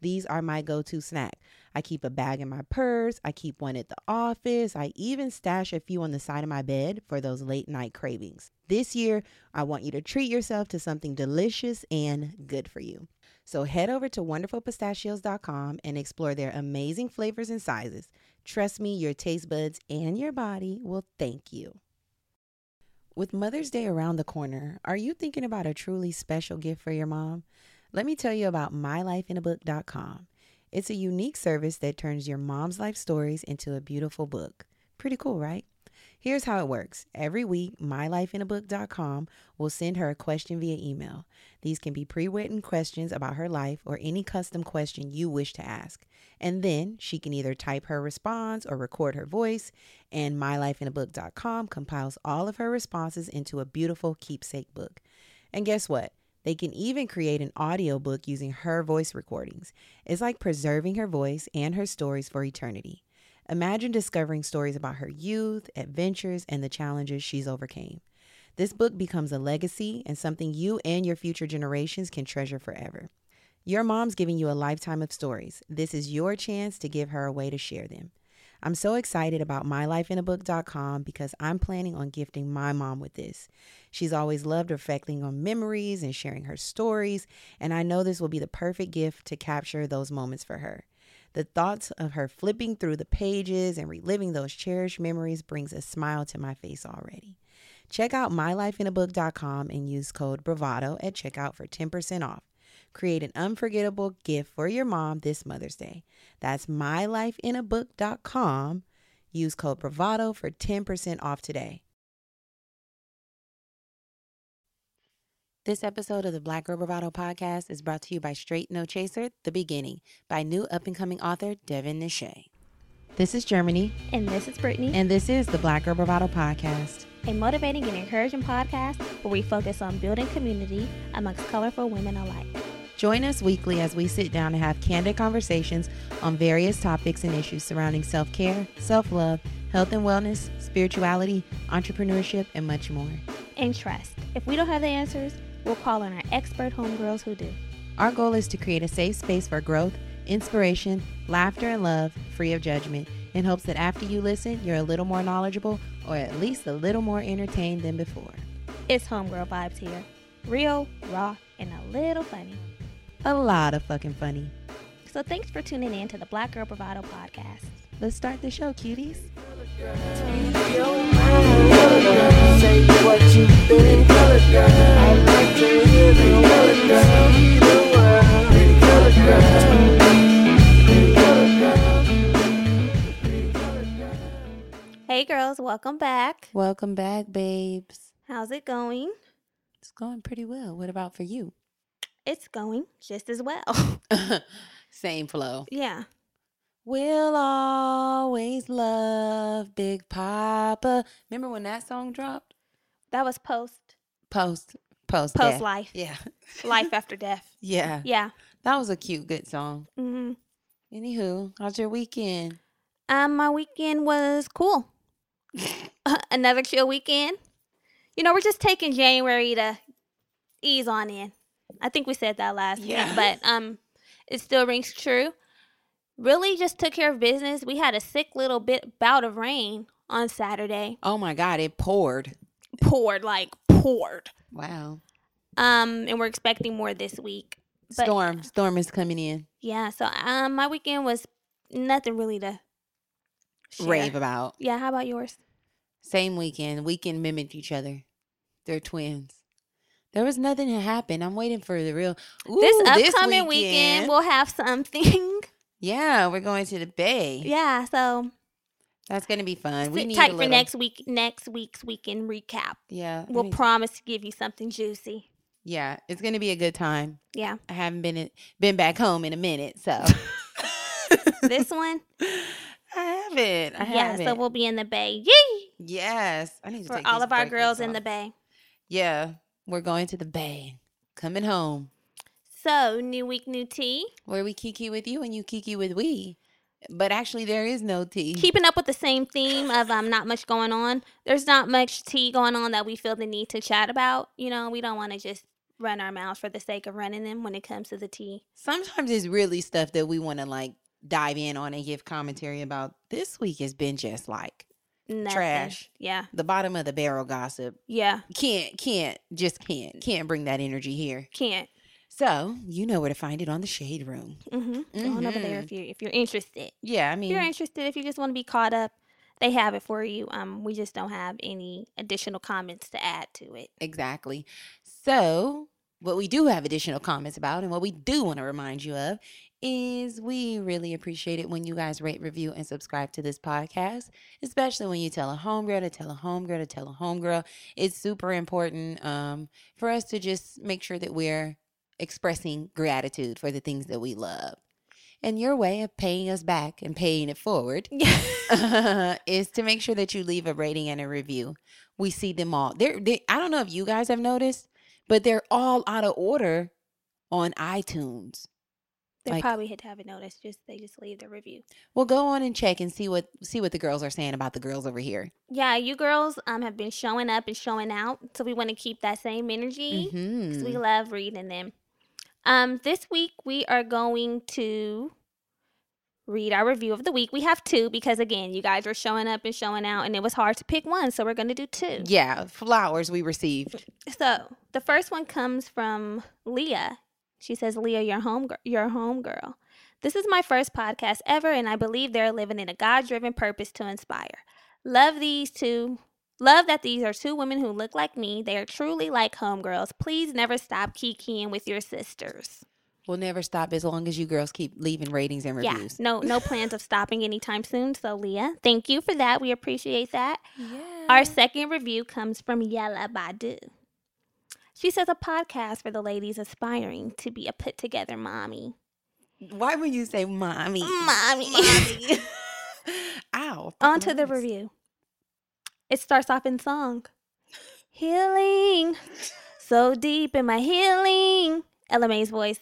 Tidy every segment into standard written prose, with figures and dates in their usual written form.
these are my go-to snack. I keep a bag in my purse. I keep one at the office. I even stash a few on the side of my bed for those late night cravings. This year, I want you to treat yourself to something delicious and good for you. So head over to WonderfulPistachios.com and explore their amazing flavors and sizes. Trust me, your taste buds and your body will thank you. With Mother's Day around the corner, are you thinking about a truly special gift for your mom? Let me tell you about mylifeinabook.com. It's a unique service that turns your mom's life stories into a beautiful book. Pretty cool, right? Here's how it works. Every week, mylifeinabook.com will send her a question via email. These can be pre-written questions about her life or any custom question you wish to ask. And then she can either type her response or record her voice, and mylifeinabook.com compiles all of her responses into a beautiful keepsake book. And guess what? They can even create an audiobook using her voice recordings. It's like preserving her voice and her stories for eternity. Imagine discovering stories about her youth, adventures, and the challenges she's overcame. This book becomes a legacy and something you and your future generations can treasure forever. Your mom's giving you a lifetime of stories. This is your chance to give her a way to share them. I'm so excited about mylifeinabook.com because I'm planning on gifting my mom with this. She's always loved reflecting on memories and sharing her stories, and I know this will be the perfect gift to capture those moments for her. The thoughts of her flipping through the pages and reliving those cherished memories brings a smile to my face already. Check out mylifeinabook.com and use code BRAVADO at checkout for 10% off. Create an unforgettable gift for your mom this Mother's Day. That's mylifeinabook.com. Use code BRAVADO for 10% off today. This episode of the Black Girl Bravado podcast is brought to you by Straight No Chaser, The Beginning, by new up-and-coming author Devin Nishay. This is Germani. And this is Brittany. And this is the Black Girl Bravado podcast. A motivating and encouraging podcast where we focus on building community amongst colorful women alike. Join us weekly as we sit down and have candid conversations on various topics and issues surrounding self-care, self-love, health and wellness, spirituality, entrepreneurship, and much more. And trust, if we don't have the answers, we'll call on our expert homegirls who do. Our goal is to create a safe space for growth, inspiration, laughter, and love, free of judgment, in hopes that after you listen, you're a little more knowledgeable or at least a little more entertained than before. It's homegirl vibes here. Real, raw, and a little funny. A lot of fucking funny. So thanks for tuning in to the Black Girl Bravado podcast. Let's start the show, cuties. Hey girls, welcome back. Welcome back, babes. How's it going? It's going pretty well. What about for you? It's going just as well. Same flow. Yeah. We'll always love Big Papa. Remember when that song dropped? That was post life. Yeah. Life after death. Yeah. Yeah. That was a cute, good song. Mm-hmm. Anywho, how's your weekend? My weekend was cool. Another chill weekend. You know, we're just taking January to ease on in. I think we said that last week, but it still rings true. Really just took care of business. We had a sick little bout of rain on Saturday. Oh my God, it poured. Poured. Wow. And we're expecting more this week. But storm is coming in. Yeah, so my weekend was nothing really to share. Rave about. Yeah, how about yours? Same weekend. Weekend mimicked each other. They're twins. There was nothing that happened. I'm waiting for the real. Ooh, this upcoming weekend we'll have something. Yeah, we're going to the Bay. Yeah, so that's gonna be fun. We need tight for next week's weekend recap. Yeah, we'll promise to give you something juicy. Yeah, it's gonna be a good time. Yeah, I haven't been back home in a minute, so this one I haven't. So we'll be in the Bay. Yay! Yes, I need to for take all of our girls in the Bay. Yeah. We're going to the Bay. Coming home. So, new week, new tea. Where we kiki with you and you kiki with we. But actually, there is no tea. Keeping up with the same theme of not much going on. There's not much tea going on that we feel the need to chat about. You know, we don't want to just run our mouths for the sake of running them when it comes to the tea. Sometimes it's really stuff that we want to, dive in on and give commentary about. This week has been just, nothing. Trash. Yeah. The bottom of the barrel gossip. Yeah. Can't bring that energy here. Can't. So, you know where to find it on the Shade Room. Mm-hmm. Go on over there if you're interested. Yeah, I mean. If you're interested, if you just want to be caught up, they have it for you. We just don't have any additional comments to add to it. Exactly. So, what we do have additional comments about and what we do want to remind you of is we really appreciate it when you guys rate, review, and subscribe to this podcast, especially when you tell a homegirl to tell a homegirl to tell a homegirl. It's super important for us to just make sure that we're expressing gratitude for the things that we love. And your way of paying us back and paying it forward is to make sure that you leave a rating and a review. We see them all. I don't know if you guys have noticed, but they're all out of order on iTunes. They probably haven't noticed. They just leave their review. Well, go on and check and see what the girls are saying about the girls over here. Yeah, you girls have been showing up and showing out, so we want to keep that same energy because we love reading them. This week we are going to read our review of the week. We have two because again, you guys are showing up and showing out, and it was hard to pick one, so we're going to do two. Yeah, flowers we received. So the first one comes from Leah. She says, Leah, your home girl. This is my first podcast ever, and I believe they're living in a God-driven purpose to inspire. Love that these are two women who look like me. They are truly like homegirls. Please never stop kikiing with your sisters. We'll never stop as long as you girls keep leaving ratings and reviews. Yeah, no plans of stopping anytime soon. So, Leah, thank you for that. We appreciate that. Yeah. Our second review comes from Yella Badu. She says a podcast for the ladies aspiring to be a put-together mommy. Why would you say mommy? Mommy. Ow. On to the review. It starts off in song. Healing. So deep in my healing. Ella May's voice.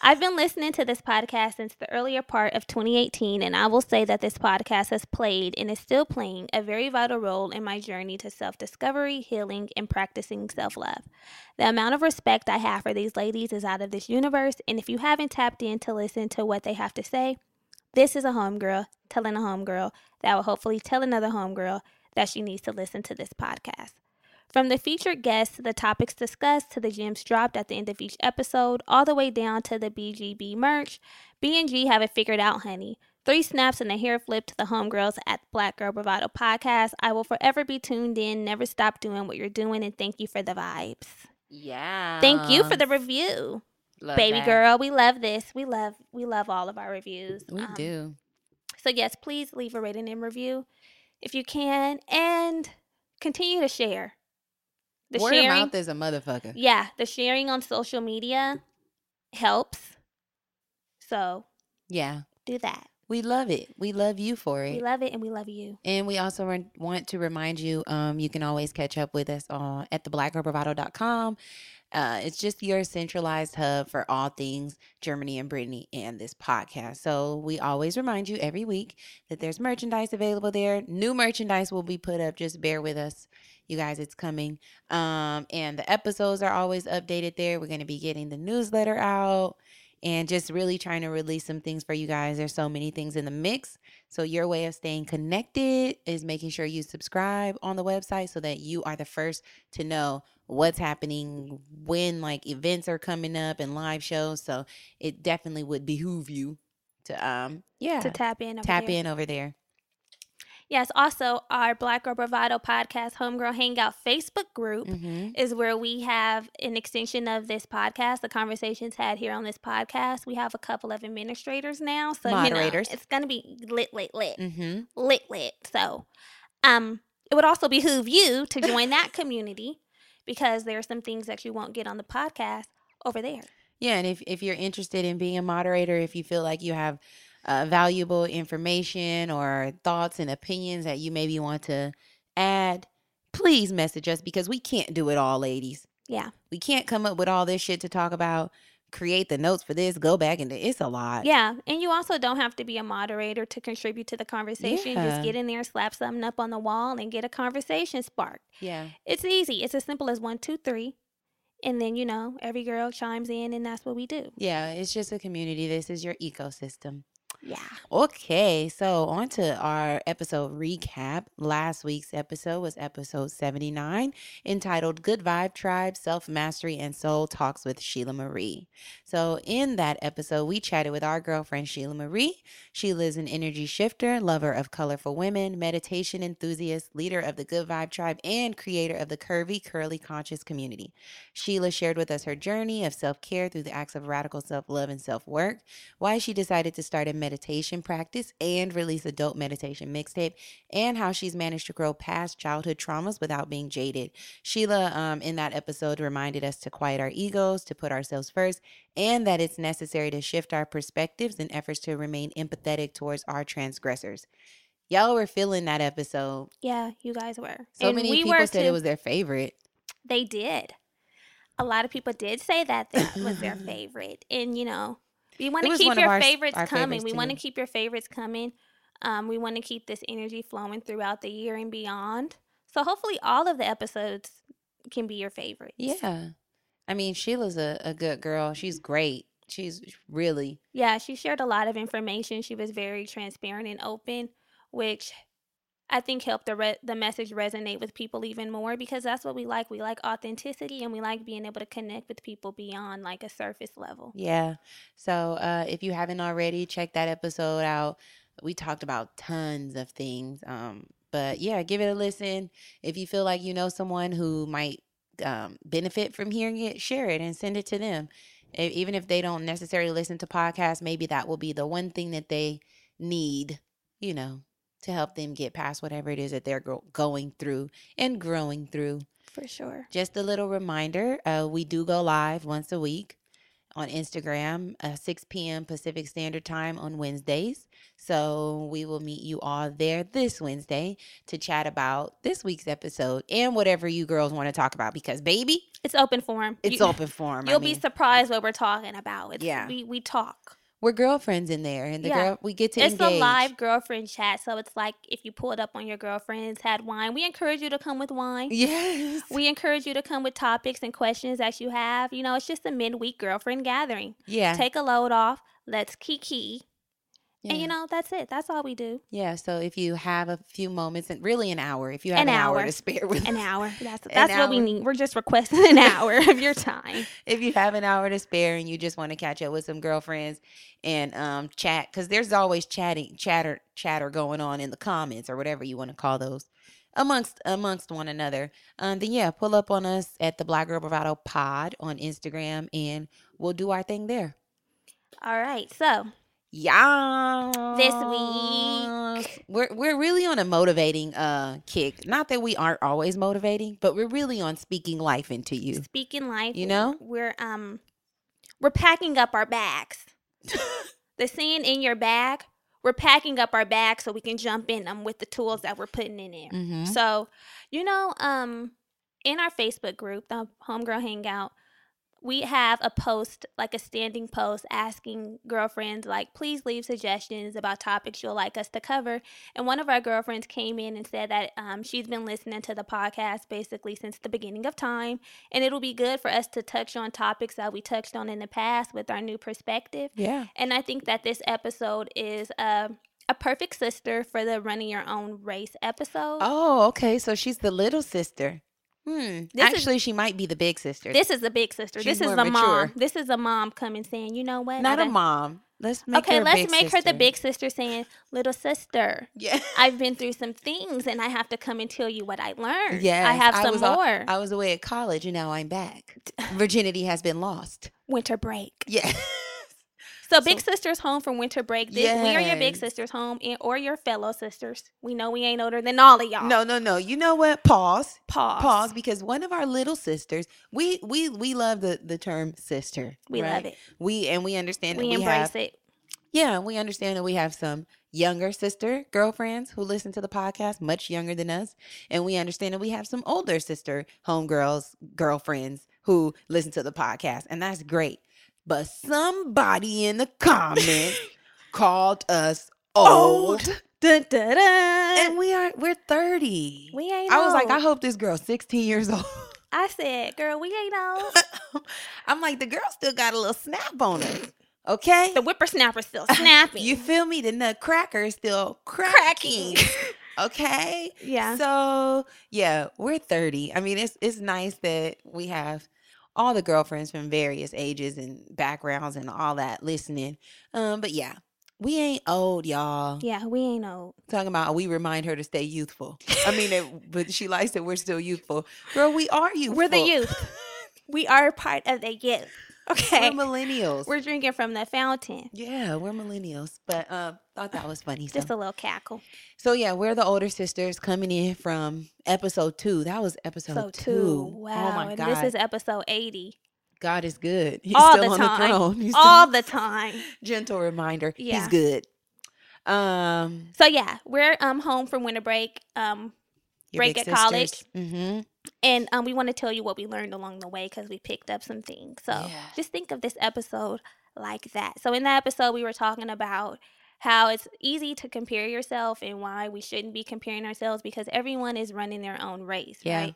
I've been listening to this podcast since the earlier part of 2018, and I will say that this podcast has played and is still playing a very vital role in my journey to self-discovery, healing, and practicing self-love. The amount of respect I have for these ladies is out of this universe, and if you haven't tapped in to listen to what they have to say, this is a homegirl telling a homegirl that will hopefully tell another homegirl that she needs to listen to this podcast. From the featured guests to the topics discussed to the gems dropped at the end of each episode, all the way down to the BGB merch, B&G have it figured out, honey. 3 snaps and a hair flip to the homegirls at Black Girl Bravado Podcast. I will forever be tuned in. Never stop doing what you're doing, and thank you for the vibes. Yeah. Thank you for the review. Love Baby that. Girl, we love this. We love all of our reviews. We do. So yes, please leave a rating and review if you can, and continue to share. Word of mouth is a motherfucker. Yeah, the sharing on social media helps. So, yeah, do that. We love it. We love you for it. We love it, and we love you. And we also want to remind you, you can always catch up with us at theblackgirlbravado.com. It's just your centralized hub for all things Germani and Brittany and this podcast. So we always remind you every week that there's merchandise available there. New merchandise will be put up. Just bear with us. You guys, it's coming. And the episodes are always updated there. We're going to be getting the newsletter out. and just really trying to release some things for you guys. There's so many things in the mix. So your way of staying connected is making sure you subscribe on the website so that you are the first to know what's happening, when like events are coming up and live shows. So it definitely would behoove you to, to tap in over there. Yes, also our Black Girl Bravado Podcast Homegirl Hangout Facebook group is where we have an extension of this podcast, the conversations had here on this podcast. We have a couple of administrators now. So, moderators. You know, it's going to be lit. Lit. So it would also behoove you to join that community because there are some things that you won't get on the podcast over there. Yeah, and if you're interested in being a moderator, if you feel like you have valuable information or thoughts and opinions that you maybe want to add, please message us because we can't do it all, ladies. Yeah. We can't come up with all this shit to talk about, create the notes for this, go back and it's a lot. Yeah. And you also don't have to be a moderator to contribute to the conversation. Yeah. Just get in there, slap something up on the wall and get a conversation sparked. Yeah. It's easy. It's as simple as 1, 2, 3. And then, you know, every girl chimes in and that's what we do. Yeah. It's just a community. This is your ecosystem. Yeah. Okay, so on to our episode recap. Last week's episode was episode 79, entitled Good Vibe Tribe, Self-Mastery and Soul Talks with Sheila Marie. So in that episode, we chatted with our girlfriend, Sheila Marie. Sheila is an energy shifter, lover of colorful women, meditation enthusiast, leader of the Good Vibe Tribe, and creator of the Curvy, Curly Conscious community. Sheila shared with us her journey of self-care through the acts of radical self-love and self-work, why she decided to start a meditation practice and release adult meditation mixtape, and how she's managed to grow past childhood traumas without being jaded. Sheila, in that episode, reminded us to quiet our egos, to put ourselves first, and that it's necessary to shift our perspectives in efforts to remain empathetic towards our transgressors. Y'all were feeling that episode. Yeah, you guys were. So many people said it was their favorite. They did. A lot of people did say that was their favorite. And, you know, we want to keep your favorites coming. We want to keep your favorites coming. We want to keep this energy flowing throughout the year and beyond. So hopefully all of the episodes can be your favorite. Yeah. I mean, Sheila's a good girl. She's great. She's really. Yeah, she shared a lot of information. She was very transparent and open, which I think helped the message resonate with people even more because that's what we like. We like authenticity and we like being able to connect with people beyond like a surface level. Yeah. So if you haven't already, check that episode out. We talked about tons of things. But yeah, give it a listen. If you feel like you know someone who might benefit from hearing it, share it and send it to them. Even if they don't necessarily listen to podcasts, maybe that will be the one thing that they need, you know, to help them get past whatever it is that they're going through and growing through. For sure. Just a little reminder, we do go live once a week on Instagram, 6 p.m. Pacific Standard Time on Wednesdays. So we will meet you all there this Wednesday to chat about this week's episode and whatever you girls want to talk about because, baby, it's open forum. It's open forum. You'll be surprised what we're talking about. Yeah. We talk. We're girlfriends in there, and we get to engage. It's a live girlfriend chat, so it's like if you pulled up on your girlfriends, had wine. We encourage you to come with wine. Yes. We encourage you to come with topics and questions that you have. You know, it's just a midweek girlfriend gathering. Yeah. Take a load off. Let's kiki. Yeah. And, you know, that's it. That's all we do. Yeah, so if you have a few moments, and really an hour, if you have an hour to spare with us. An hour. That's what we need. We're just requesting an hour of your time. If you have an hour to spare and you just want to catch up with some girlfriends and chat, because there's always chatter going on in the comments or whatever you want to call those amongst one another, then, yeah, pull up on us at the Black Girl Bravado Pod on Instagram, and we'll do our thing there. All right, so... Yeah. This week we're really on a motivating kick. Not that we aren't always motivating, but we're really on speaking life into you. Speaking life, you know. We're packing up our bags. The sand in your bag. We're packing up our bags so we can jump in them with the tools that we're putting in there. Mm-hmm. So, you know, in our Facebook group, the Homegirl Hangout, we have a post, like a standing post, asking girlfriends, like, please leave suggestions about topics you'll like us to cover. And one of our girlfriends came in and said that she's been listening to the podcast basically since the beginning of time. And it'll be good for us to touch on topics that we touched on in the past with our new perspective. Yeah. And I think that this episode is a perfect sister for the Running Your Own Race episode. Oh, okay. So she's the little sister. She might be the big sister. This is the big sister. She's this is a mature mom. This is a mom coming saying, you know what? Not a mom. Let's make her the big sister saying, little sister. Yeah. I've been through some things and I have to come and tell you what I learned. Yeah. I have some more. I was away at college and now I'm back. Virginity has been lost. Winter break. Yeah. So big sisters home from winter break. We are your big sisters home or your fellow sisters. We know we ain't older than all of y'all. No. You know what? Pause. Because one of our little sisters, we love the term sister. We love it. We understand that we embrace it. Yeah, we understand that we have some younger sister girlfriends who listen to the podcast, much younger than us. And we understand that we have some older sister homegirls, girlfriends who listen to the podcast. And that's great. But somebody in the comments called us old. Dun, dun, dun. And we're 30. We ain't old. I was like, I hope this girl's 16 years old. I said, girl, we ain't old. I'm like, the girl still got a little snap on her. Okay? The whippersnapper's still snapping. You feel me? The nutcracker is still cracking. Okay? Yeah. So, yeah, we're 30. I mean, it's nice that we have all the girlfriends from various ages and backgrounds and all that listening. But yeah, we ain't old, y'all. Yeah, we ain't old. Talking about we remind her to stay youthful. I mean, but she likes that we're still youthful. Girl, we are youthful. We're the youth. We are part of the youth. Okay. We're millennials. We're drinking from the fountain. Yeah, we're millennials. But thought that was funny. Just a little cackle. So yeah, we're the older sisters coming in from episode 2. That was episode 2. Wow. Oh my God. This is episode 80. God is good. He's all still the time. On the throne. He's all the time. Gentle reminder. Yeah. He's good. So yeah, we're home from winter break. Break at sisters. College. Mm-hmm. And we want to tell you what we learned along the way because we picked up some things. So just think of this episode like that. So in that episode, we were talking about how it's easy to compare yourself and why we shouldn't be comparing ourselves because everyone is running their own race, right?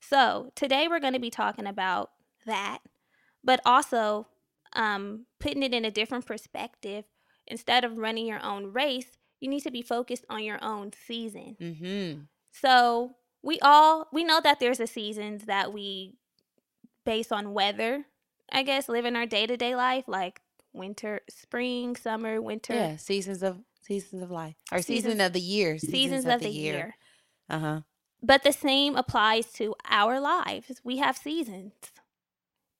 So today we're going to be talking about that, but also putting it in a different perspective. Instead of running your own race, you need to be focused on your own season. Mm-hmm. So we know that there's a seasons that we base on weather, I guess, live in our day-to-day life, like winter, spring, summer, winter. Yeah, seasons of life. Or season of the year. Seasons of the year. Uh-huh. But the same applies to our lives. We have seasons.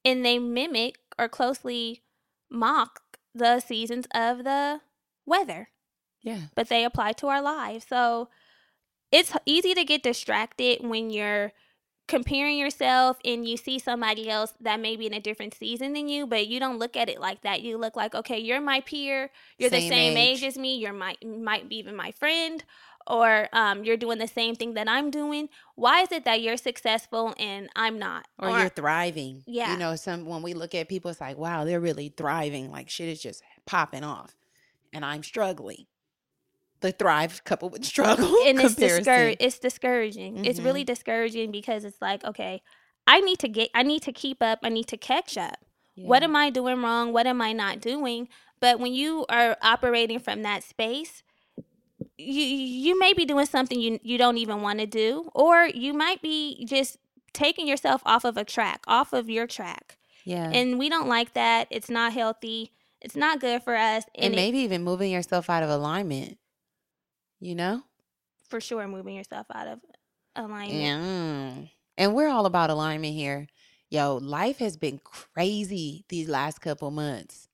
And they mimic or closely mock the seasons of the weather. Yeah. But they apply to our lives. So it's easy to get distracted when you're comparing yourself and you see somebody else that may be in a different season than you, but you don't look at it like that. You look like, okay, you're my peer. You're the same age as me. You're might be even my friend, or you're doing the same thing that I'm doing. Why is it that you're successful and I'm not? Or you're thriving. Yeah. You know, when we look at people, it's like, wow, they're really thriving. Like shit is just popping off and I'm struggling. The thrive coupled with struggle and it's discouraging. Mm-hmm. It's really discouraging because it's like, okay, I need to keep up. I need to catch up. Yeah. What am I doing wrong? What am I not doing? But when you are operating from that space, you may be doing something you don't even want to do, or you might be just taking yourself off of your track. Yeah, and we don't like that. It's not healthy. It's not good for us. And maybe even moving yourself out of alignment. You know? For sure, moving yourself out of alignment. Yeah. And we're all about alignment here. Yo, life has been crazy these last couple months.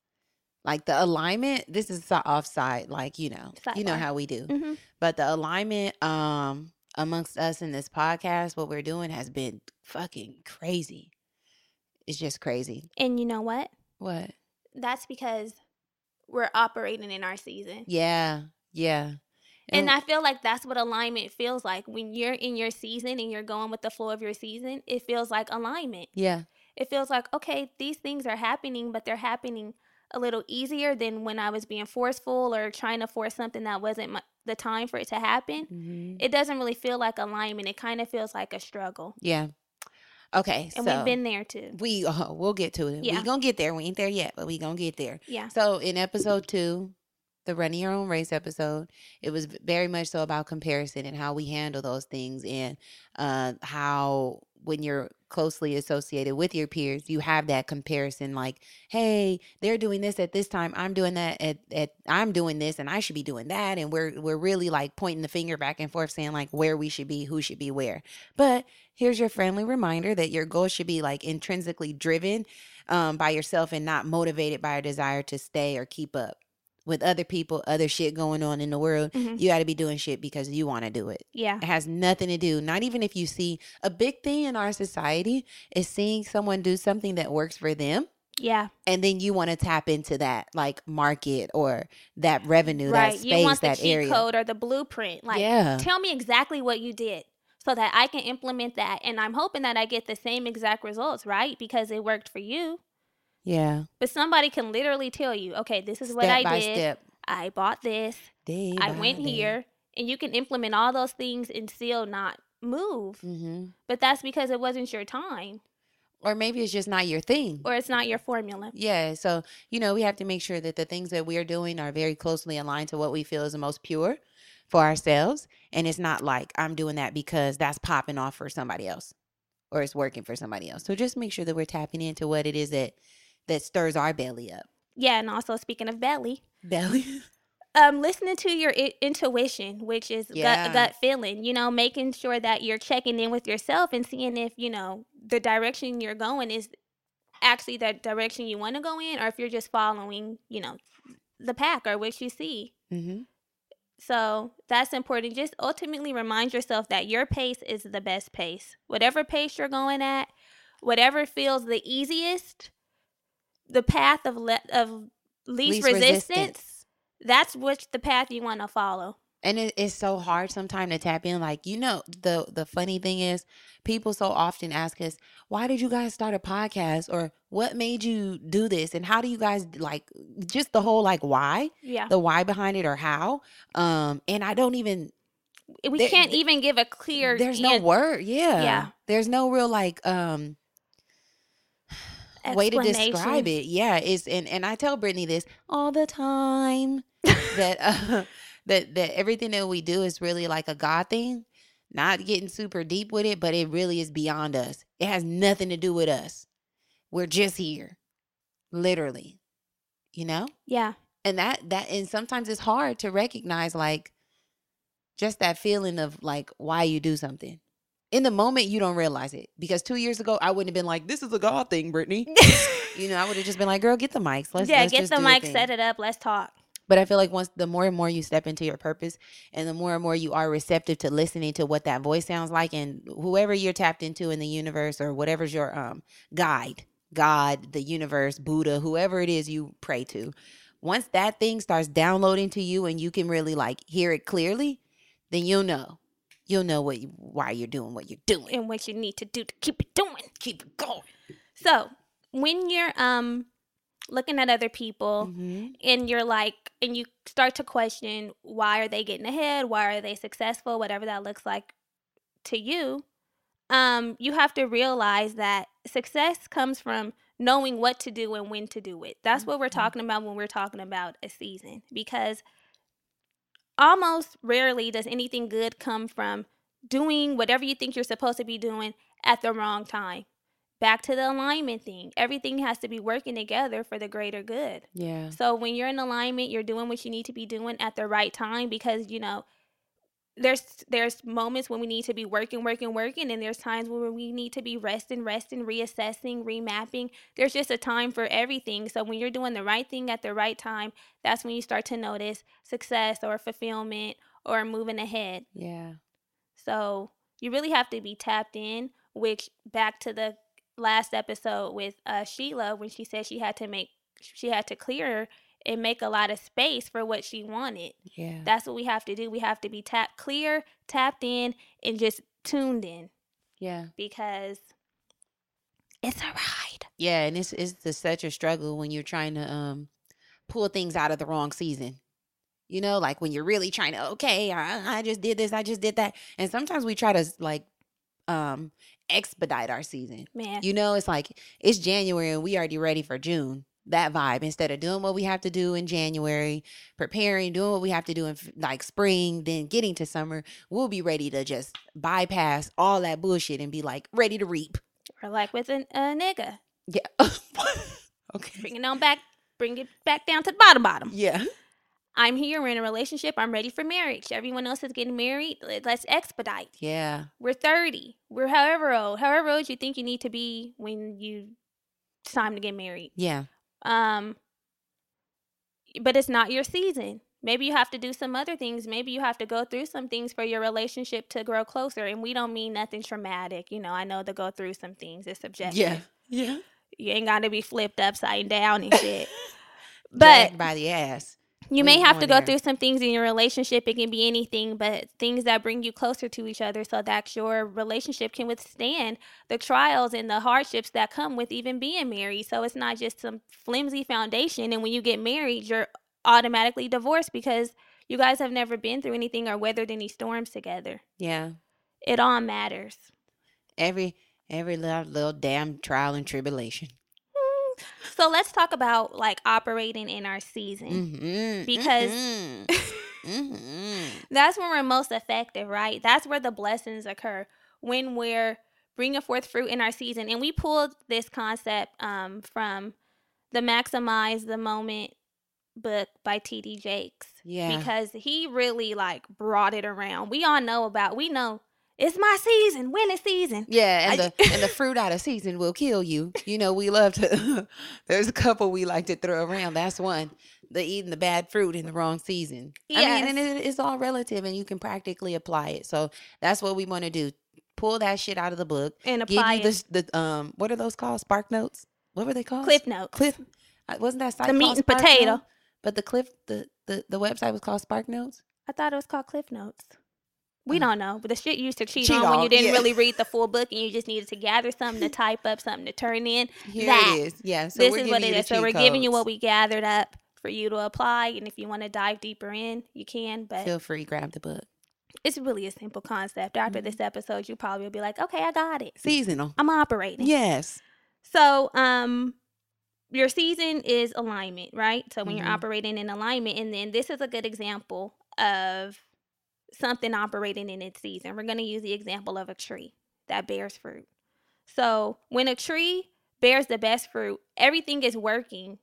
Like the alignment, this is offside, like, you know, you know how we do. Mm-hmm. But the alignment amongst us in this podcast, what we're doing has been fucking crazy. It's just crazy. And you know what? What? That's because we're operating in our season. Yeah. Yeah. And I feel like that's what alignment feels like. When you're in your season and you're going with the flow of your season, it feels like alignment. Yeah. it feels like, okay, these things are happening, but they're happening a little easier than when I was being forceful or trying to force something that wasn't the time for it to happen. Mm-hmm. It doesn't really feel like alignment. It kind of feels like a struggle. Yeah. Okay. And so we've been there too. We'll get to it. Yeah. We're going to get there. We ain't there yet, but we're going to get there. Yeah. So in episode 2, the Running Your Own Race episode, it was very much so about comparison and how we handle those things, and how when you're closely associated with your peers, you have that comparison, like, hey, they're doing this at this time, I'm doing that at I'm doing this and I should be doing that, and we're really like pointing the finger back and forth, saying like where we should be, who should be where. But here's your friendly reminder that your goal should be like intrinsically driven by yourself and not motivated by a desire to stay or keep up with other people, other shit going on in the world. Mm-hmm. You got to be doing shit because you want to do it. Yeah. It has nothing to do. Not even if you see a big thing in our society is seeing someone do something that works for them. Yeah. And then you want to tap into that like market or that revenue, right. That space, you want the that area. Code or the blueprint. Like, yeah. Tell me exactly what you did so that I can implement that. And I'm hoping that I get the same exact results, right? Because it worked for you. Yeah. But somebody can literally tell you, okay, this is what I did. Step. I bought this. I went here. And you can implement all those things and still not move. Mm-hmm. But that's because it wasn't your time. Or maybe it's just not your thing. Or it's not your formula. Yeah. So, we have to make sure that the things that we are doing are very closely aligned to what we feel is the most pure for ourselves. And it's not like I'm doing that because that's popping off for somebody else or it's working for somebody else. So just make sure that we're tapping into what it is that stirs our belly up. Yeah, and also speaking of belly, listening to your intuition, which is gut feeling. Making sure that you're checking in with yourself and seeing if the direction you're going is actually the direction you want to go in, or if you're just following the pack or what you see. Mm-hmm. So that's important. Just ultimately remind yourself that your pace is the best pace. Whatever pace you're going at, whatever feels the easiest. The path of least resistance, that's what the path you want to follow. And it's so hard sometimes to tap in. Like, the funny thing is people so often ask us, why did you guys start a podcast? Or what made you do this? And how do you guys just the whole why? Yeah. The why behind it or how. And I don't even... We can't even give a clear... There's no word. Yeah. Yeah. There's no real way to describe it. Yeah. It's, and I tell Brittany this all the time, that everything that we do is really like a God thing, not getting super deep with it, but it really is beyond us. It has nothing to do with us. We're just here, literally, Yeah. And and sometimes it's hard to recognize just that feeling of why you do something. In the moment, you don't realize it, because 2 years ago, I wouldn't have been like, this is a God thing, Brittany. I would have just been like, girl, get the mics. Let's get the mic, set it up. Let's talk. But I feel like once the more and more you step into your purpose and the more and more you are receptive to listening to what that voice sounds like, and whoever you're tapped into in the universe or whatever's your guide, God, the universe, Buddha, whoever it is you pray to. Once that thing starts downloading to you and you can really hear it clearly, then you'll know why you're doing what you're doing. And what you need to do to keep it doing. Keep it going. So when you're looking at other people, mm-hmm. and you're and you start to question, why are they getting ahead? Why are they successful? Whatever that looks like to you, you have to realize that success comes from knowing what to do and when to do it. That's mm-hmm. what we're talking about when we're talking about a season, because almost rarely does anything good come from doing whatever you think you're supposed to be doing at the wrong time. Back to the alignment thing. Everything has to be working together for the greater good. Yeah. So when you're in alignment, you're doing what you need to be doing at the right time, because, there's moments when we need to be working, and there's times where we need to be resting, reassessing, remapping. There's just a time for everything. So when you're doing the right thing at the right time, that's when you start to notice success or fulfillment or moving ahead. Yeah. So you really have to be tapped in, which back to the last episode with Sheila, when she said she had to clear and make a lot of space for what she wanted. Yeah. That's what we have to do. We have to be tapped in, and just tuned in. Yeah. Because it's a ride. Yeah, and it's such a struggle when you're trying to pull things out of the wrong season. You know, like when you're really trying to, okay, I just did this, I just did that. And sometimes we try to like expedite our season. Man. You know, it's like it's January and we already ready for June. That vibe, instead of doing what we have to do in January, preparing, doing what we have to do in like spring, then getting to summer, we'll be ready to just bypass all that bullshit and be like ready to reap. Or like with a nigga. Yeah. Okay. Bring it back down to the bottom. Yeah. I'm here, we're in a relationship, I'm ready for marriage. Everyone else is getting married, let's expedite. Yeah. We're 30. We're however old you think you need to be when it's time to get married. Yeah. But it's not your season. Maybe you have to do some other things. Maybe you have to go through some things for your relationship to grow closer. And we don't mean nothing traumatic. You know, I know to go through some things is subjective. Yeah. Yeah. You ain't got to be flipped upside down and shit. But by the ass. You may have to go through some things in your relationship. It can be anything, but things that bring you closer to each other so that your relationship can withstand the trials and the hardships that come with even being married. So it's not just some flimsy foundation. And when you get married, you're automatically divorced because you guys have never been through anything or weathered any storms together. Yeah. It all matters. Every little damn trial and tribulation. So let's talk about like operating in our season, mm-hmm, because mm-hmm, mm-hmm. That's when we're most effective, right? That's where the blessings occur, when we're bringing forth fruit in our season. And we pulled this concept from the Maximize the Moment book by T.D. Jakes, because he really like brought it around. We know it's my season. When it's season. Yeah, and the fruit out of season will kill you. You know, we love to. There's a couple we like to throw around. That's one. The eating the bad fruit in the wrong season. Yes. I mean, and it's all relative, and you can practically apply it. So that's what we want to do. Pull that shit out of the book and apply it. What are those called? Spark notes. What were they called? Cliff notes. Wasn't that site the meat and Spark potato? Note? But the website was called Spark Notes. I thought it was called Cliff Notes. We don't know, but the shit you used to cheat on when you didn't really read the full book and you just needed to gather something to type up, something to turn in. Here it is. Yeah, so this is what it is. So we're giving you what we gathered up for you to apply, and if you want to dive deeper in, you can. But feel free, grab the book. It's really a simple concept. After this episode, you probably will be like, "Okay, I got it. Seasonal. I'm operating." Yes. So, your season is alignment, right? So when you're operating in alignment, and then this is a good example of something operating in its season. We're going to use the example of a tree that bears fruit. So when a tree bears the best fruit, everything is working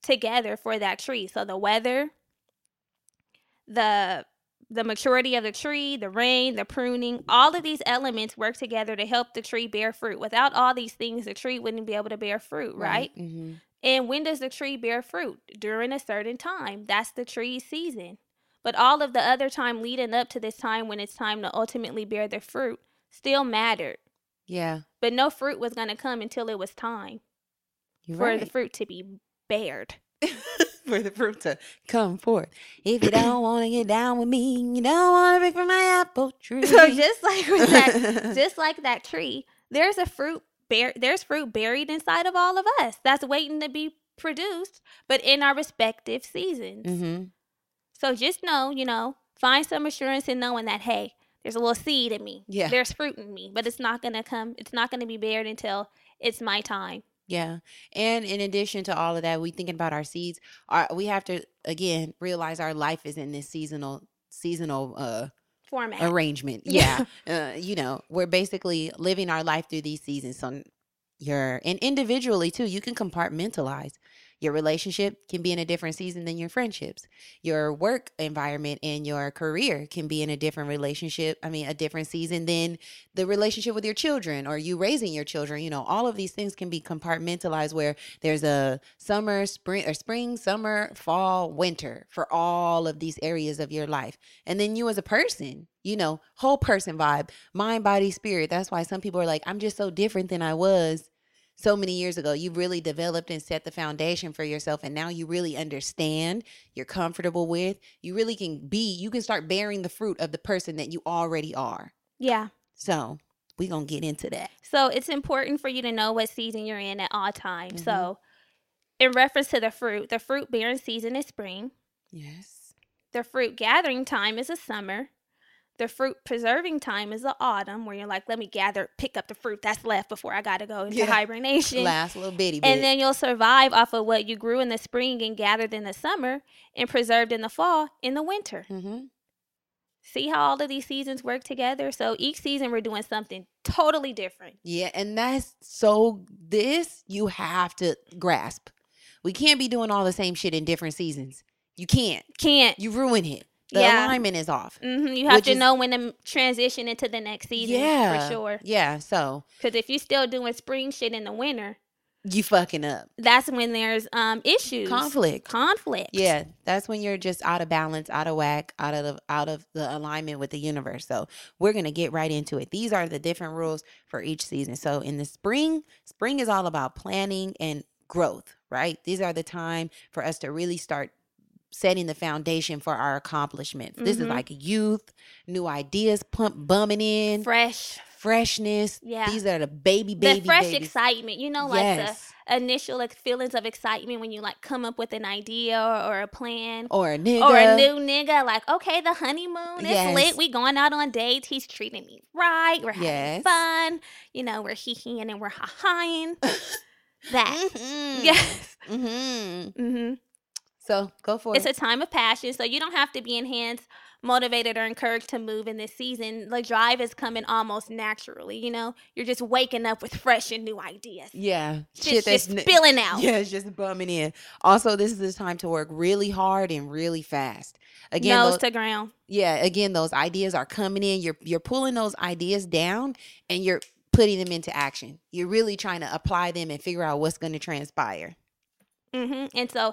together for that tree. So the weather, the maturity of the tree, the rain, the pruning, all of these elements work together to help the tree bear fruit. Without all these things, the tree wouldn't be able to bear fruit, right? Mm-hmm. And when does the tree bear fruit? During a certain time. That's the tree's season. But all of the other time leading up to this time when it's time to ultimately bear the fruit still mattered. Yeah. But no fruit was going to come until it was time for the fruit to be bared. For the fruit to come forth. If you don't want to get down with me, you don't want to be from my apple tree. So just like with that, just like that tree, there's fruit buried inside of all of us that's waiting to be produced, but in our respective seasons. Mm-hmm. So just know, find some assurance in knowing that, hey, there's a little seed in me. Yeah. There's fruit in me, but it's not going to come. It's not going to be bared until it's my time. Yeah. And in addition to all of that, we thinking about our seeds. We have to, again, realize our life is in this seasonal format arrangement. Yeah. We're basically living our life through these seasons. So and individually too, you can compartmentalize. Your relationship can be in a different season than your friendships. Your work environment and your career can be in a different season than the relationship with your children or you raising your children. All of these things can be compartmentalized where there's a spring, summer, fall, winter for all of these areas of your life. And then you as a person, whole person vibe, mind, body, spirit. That's why some people are like, I'm just so different than I was so many years ago. You've really developed and set the foundation for yourself. And now you really understand, you're comfortable with, you really can start bearing the fruit of the person that you already are. Yeah. So We're going to get into that. So it's important for you to know what season you're in at all times. Mm-hmm. So in reference to the fruit bearing season is spring. Yes. The fruit gathering time is a summer. The fruit preserving time is the autumn, where you're like, let me gather, pick up the fruit that's left before I got to go into hibernation. Last little bitty bit. And then you'll survive off of what you grew in the spring and gathered in the summer and preserved in the fall in the winter. Mm-hmm. See how all of these seasons work together? So each season we're doing something totally different. Yeah, and that's so this you have to grasp. We can't be doing all the same shit in different seasons. You can't. You ruin it. The alignment is off. Mm-hmm. You have to know when to transition into the next season for sure. Yeah, so. Because if you're still doing spring shit in the winter. You fucking up. That's when there's issues. Conflict. Yeah, that's when you're just out of balance, out of whack, out of the alignment with the universe. So we're going to get right into it. These are the different rules for each season. So in the spring is all about planning and growth, right? These are the time for us to really start setting the foundation for our accomplishments. Mm-hmm. This is like youth, new ideas, bumming in. Freshness. Yeah. These are the babies. The fresh excitement. You know, like the initial feelings of excitement when you like come up with an idea or a plan. Or a nigga. Or a new nigga. Like, okay, the honeymoon is lit. We going out on dates. He's treating me right. We're having fun. You know, we're hee-heeing and we're ha-haing. That. Mm-hmm. Yes. Mm-hmm. Mm-hmm. So go for it. It's a time of passion. So you don't have to be enhanced, motivated, or encouraged to move in this season. The drive is coming almost naturally, you know? You're just waking up with fresh and new ideas. Yeah. Shit that's just spilling out. Yeah, it's just bumming in. Also, this is the time to work really hard and really fast. Again, nose to ground. Yeah. Again, those ideas are coming in. You're pulling those ideas down and you're putting them into action. You're really trying to apply them and figure out what's going to transpire. Mm-hmm. And so...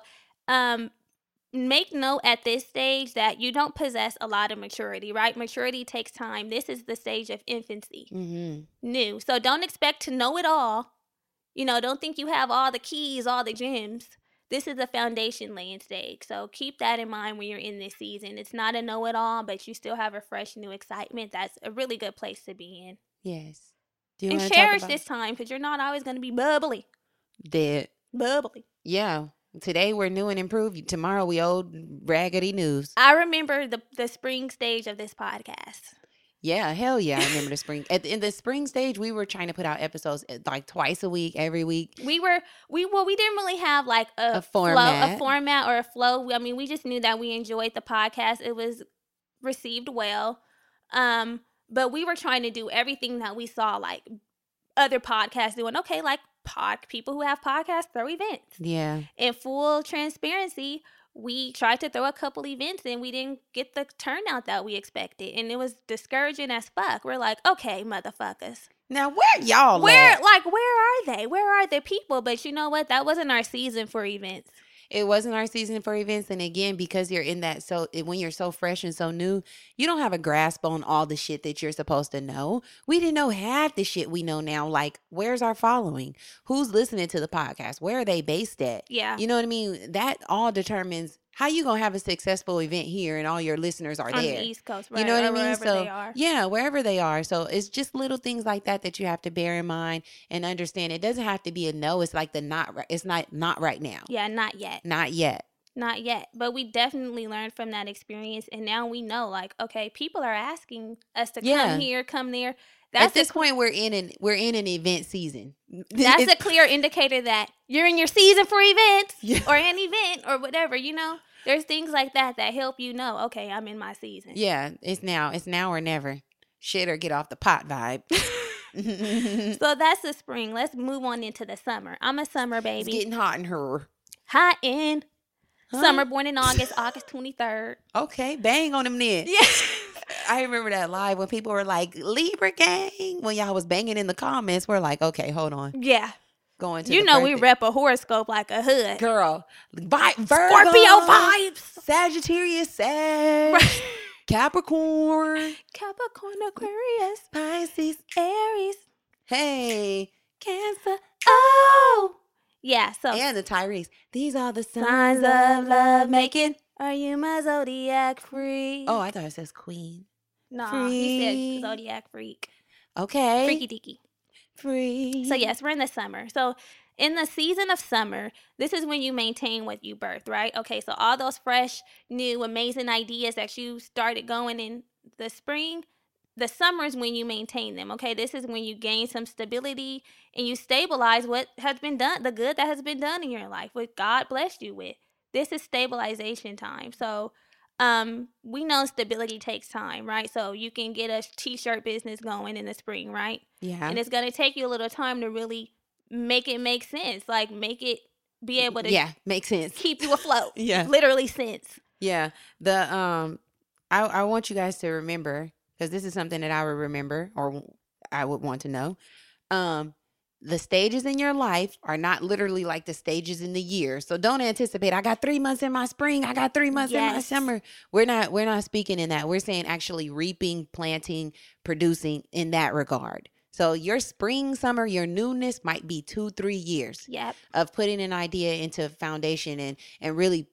make note at this stage that you don't possess a lot of maturity, right? Maturity takes time. This is the stage of infancy, new. So don't expect to know it all. You know, don't think you have all the keys, all the gems. This is a foundation laying stage. So keep that in mind when you're in this season. It's not a know-it-all, but you still have a fresh new excitement. That's a really good place to be in. Yes. Do you and cherish this time because you're not always going to be bubbly. Bubbly. Yeah. Today we're new and improved. Tomorrow we old raggedy news. I remember the spring stage of this podcast. Yeah, hell yeah, I remember the spring. In the spring stage, we were trying to put out episodes like twice a week, every week. We didn't really have like a format or a flow. I mean, we just knew that we enjoyed the podcast. It was received well, but we were trying to do everything that we saw like other podcasts doing. Okay, like. People who have podcasts throw events. Yeah. In full transparency, we tried to throw a couple events and we didn't get the turnout that we expected. And it was discouraging as fuck. We're like, okay, motherfuckers. Now, where y'all at? Like, where are they? Where are the people? But you know what? That wasn't our season for events. It wasn't our season for events. And again, because you're in that, so when you're so fresh and so new, you don't have a grasp on all the shit that you're supposed to know. We didn't know half the shit we know now. Like, where's our following? Who's listening to the podcast? Where are they based at? Yeah. You know what I mean? That all determines how you going to have a successful event here and all your listeners are on there. On the East Coast, right? You know what I mean? Wherever they are. Yeah, wherever they are. So it's just little things like that that you have to bear in mind and understand. It doesn't have to be a no. It's like the not right. It's not right now. Yeah, not yet. Not yet. Not yet. But we definitely learned from that experience. And now we know, like, okay, people are asking us to come here, come there. That's At this point, we're in an event season. That's a clear indicator that you're in your season for events or an event or whatever, you know? There's things like that help you know, okay, I'm in my season. Yeah, it's now or never. Shit or get off the pot vibe. So that's the spring. Let's move on into the summer. I'm a summer baby. It's getting hot in her. Hot in. Huh? Summer born in August, August 23rd. Okay, bang on them then. Yeah. I remember that live when people were like, Libra gang. When y'all was banging in the comments, we're like, okay, hold on. Yeah. Going to you know, we rep a horoscope like a hood. Girl. Virgo, Scorpio vibes. Sagittarius, right. Capricorn, Aquarius, Pisces, Aries. Hey. Cancer. Oh. Yeah, so. And the Tyrese. These are the signs of love making. Are you my zodiac freak? Oh, I thought it says queen. No, he said zodiac freak. Okay. Freaky deaky. Free. So yes, we're in the summer. So in the season of summer, this is when you maintain what you birthed, right? Okay, so all those fresh, new, amazing ideas that you started going in the spring, the summer is when you maintain them, okay? This is when you gain some stability and you stabilize what has been done, the good that has been done in your life, what God blessed you with. This is stabilization time. So we know stability takes time, right? So you can get a t-shirt business going in the spring, right? Yeah. And it's going to take you a little time to really make it make sense, like make it be able to make sense, keep you afloat. Yeah, literally sense. Yeah. The I want you guys to remember, because this is something that I would remember, or I would want to know. The stages in your life are not literally like the stages in the year. So don't anticipate, I got 3 months in my spring, I got 3 months in my summer. We're not speaking in that. We're saying actually reaping, planting, producing in that regard. So your spring, summer, your newness might be 2-3 years of putting an idea into foundation and really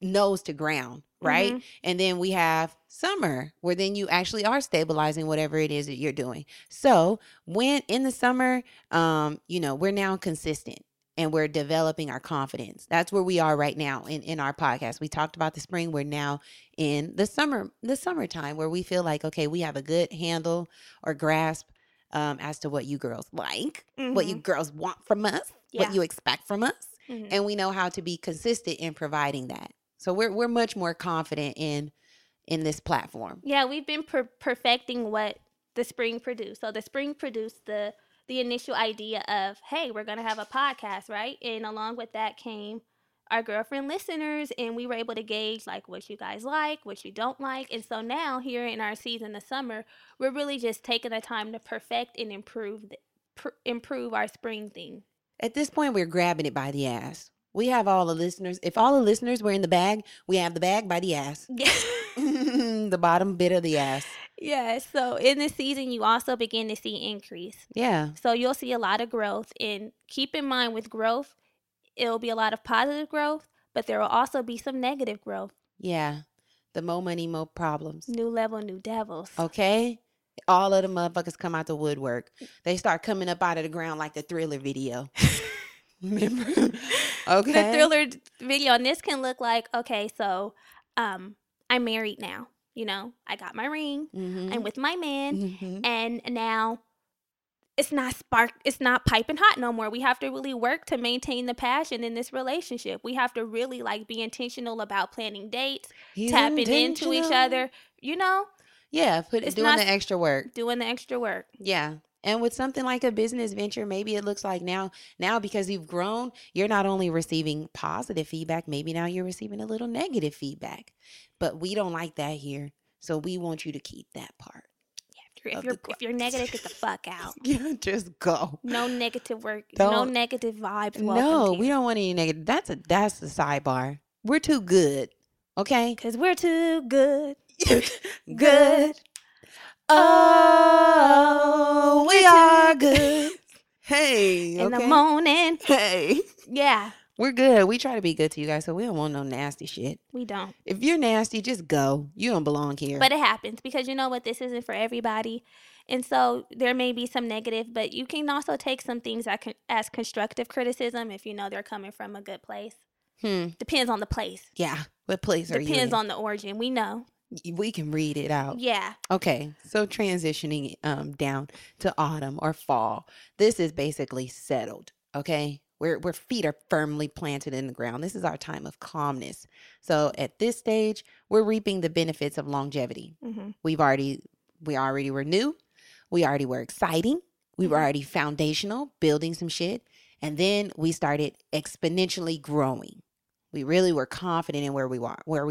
nose to ground, right? Mm-hmm. And then we have summer, where then you actually are stabilizing whatever it is that you're doing. So when in the summer, we're now consistent and we're developing our confidence. That's where we are right now in our podcast. We talked about the spring. We're now in the summertime where we feel like, okay, we have a good handle or grasp as to what you girls like, what you girls want from us, what you expect from us. Mm-hmm. And we know how to be consistent in providing that. So we're much more confident in this platform. Yeah, we've been perfecting what the spring produced. So the spring produced the initial idea of, hey, we're going to have a podcast, right? And along with that came our girlfriend listeners, and we were able to gauge like what you guys like, what you don't like. And so now here in our season of summer, we're really just taking the time to perfect and improve our spring theme. At this point, we're grabbing it by the ass. We have all the listeners. If all the listeners were in the bag, we have the bag by the ass. The bottom bit of the ass. Yeah. So in this season, you also begin to see increase. Yeah. So you'll see a lot of growth. And keep in mind with growth, it'll be a lot of positive growth, but there will also be some negative growth. Yeah. The more money, more problems. New level, new devils. Okay. All of the motherfuckers come out the woodwork. They start coming up out of the ground like the Thriller video. Remember? Okay. The Thriller video. And this can look like, okay, so I'm married now. You know, I got my ring. Mm-hmm. I'm with my man. Mm-hmm. And now it's not piping hot no more. We have to really work to maintain the passion in this relationship. We have to really like be intentional about planning dates, tapping into each other, you know? Yeah, doing the extra work. Doing the extra work. Yeah. And with something like a business venture, maybe it looks like now because you've grown, you're not only receiving positive feedback, maybe now you're receiving a little negative feedback. But we don't like that here. So we want you to keep that part. Yeah, if you're negative, get the fuck out. Yeah, just go. No negative work. No negative vibes. No, we don't want any negative. That's the sidebar. We're too good. Okay? Because we're too good. Good. Oh, we are good. Hey. In the morning. Hey. Yeah. We're good. We try to be good to you guys, so we don't want no nasty shit. We don't. If you're nasty, just go. You don't belong here. But it happens because you know what? This isn't for everybody. And so there may be some negative, but you can also take some things as constructive criticism if you know they're coming from a good place. Depends on the place. Yeah. What place are you in? Depends on the origin. We know. We can read it out. Yeah. Okay. So transitioning down to autumn or fall. This is basically settled. Okay. Our feet are firmly planted in the ground. This is our time of calmness. So at this stage, we're reaping the benefits of longevity. Mm-hmm. We already were new. We already were exciting. We were already foundational, building some shit. And then we started exponentially growing. We really were confident in where we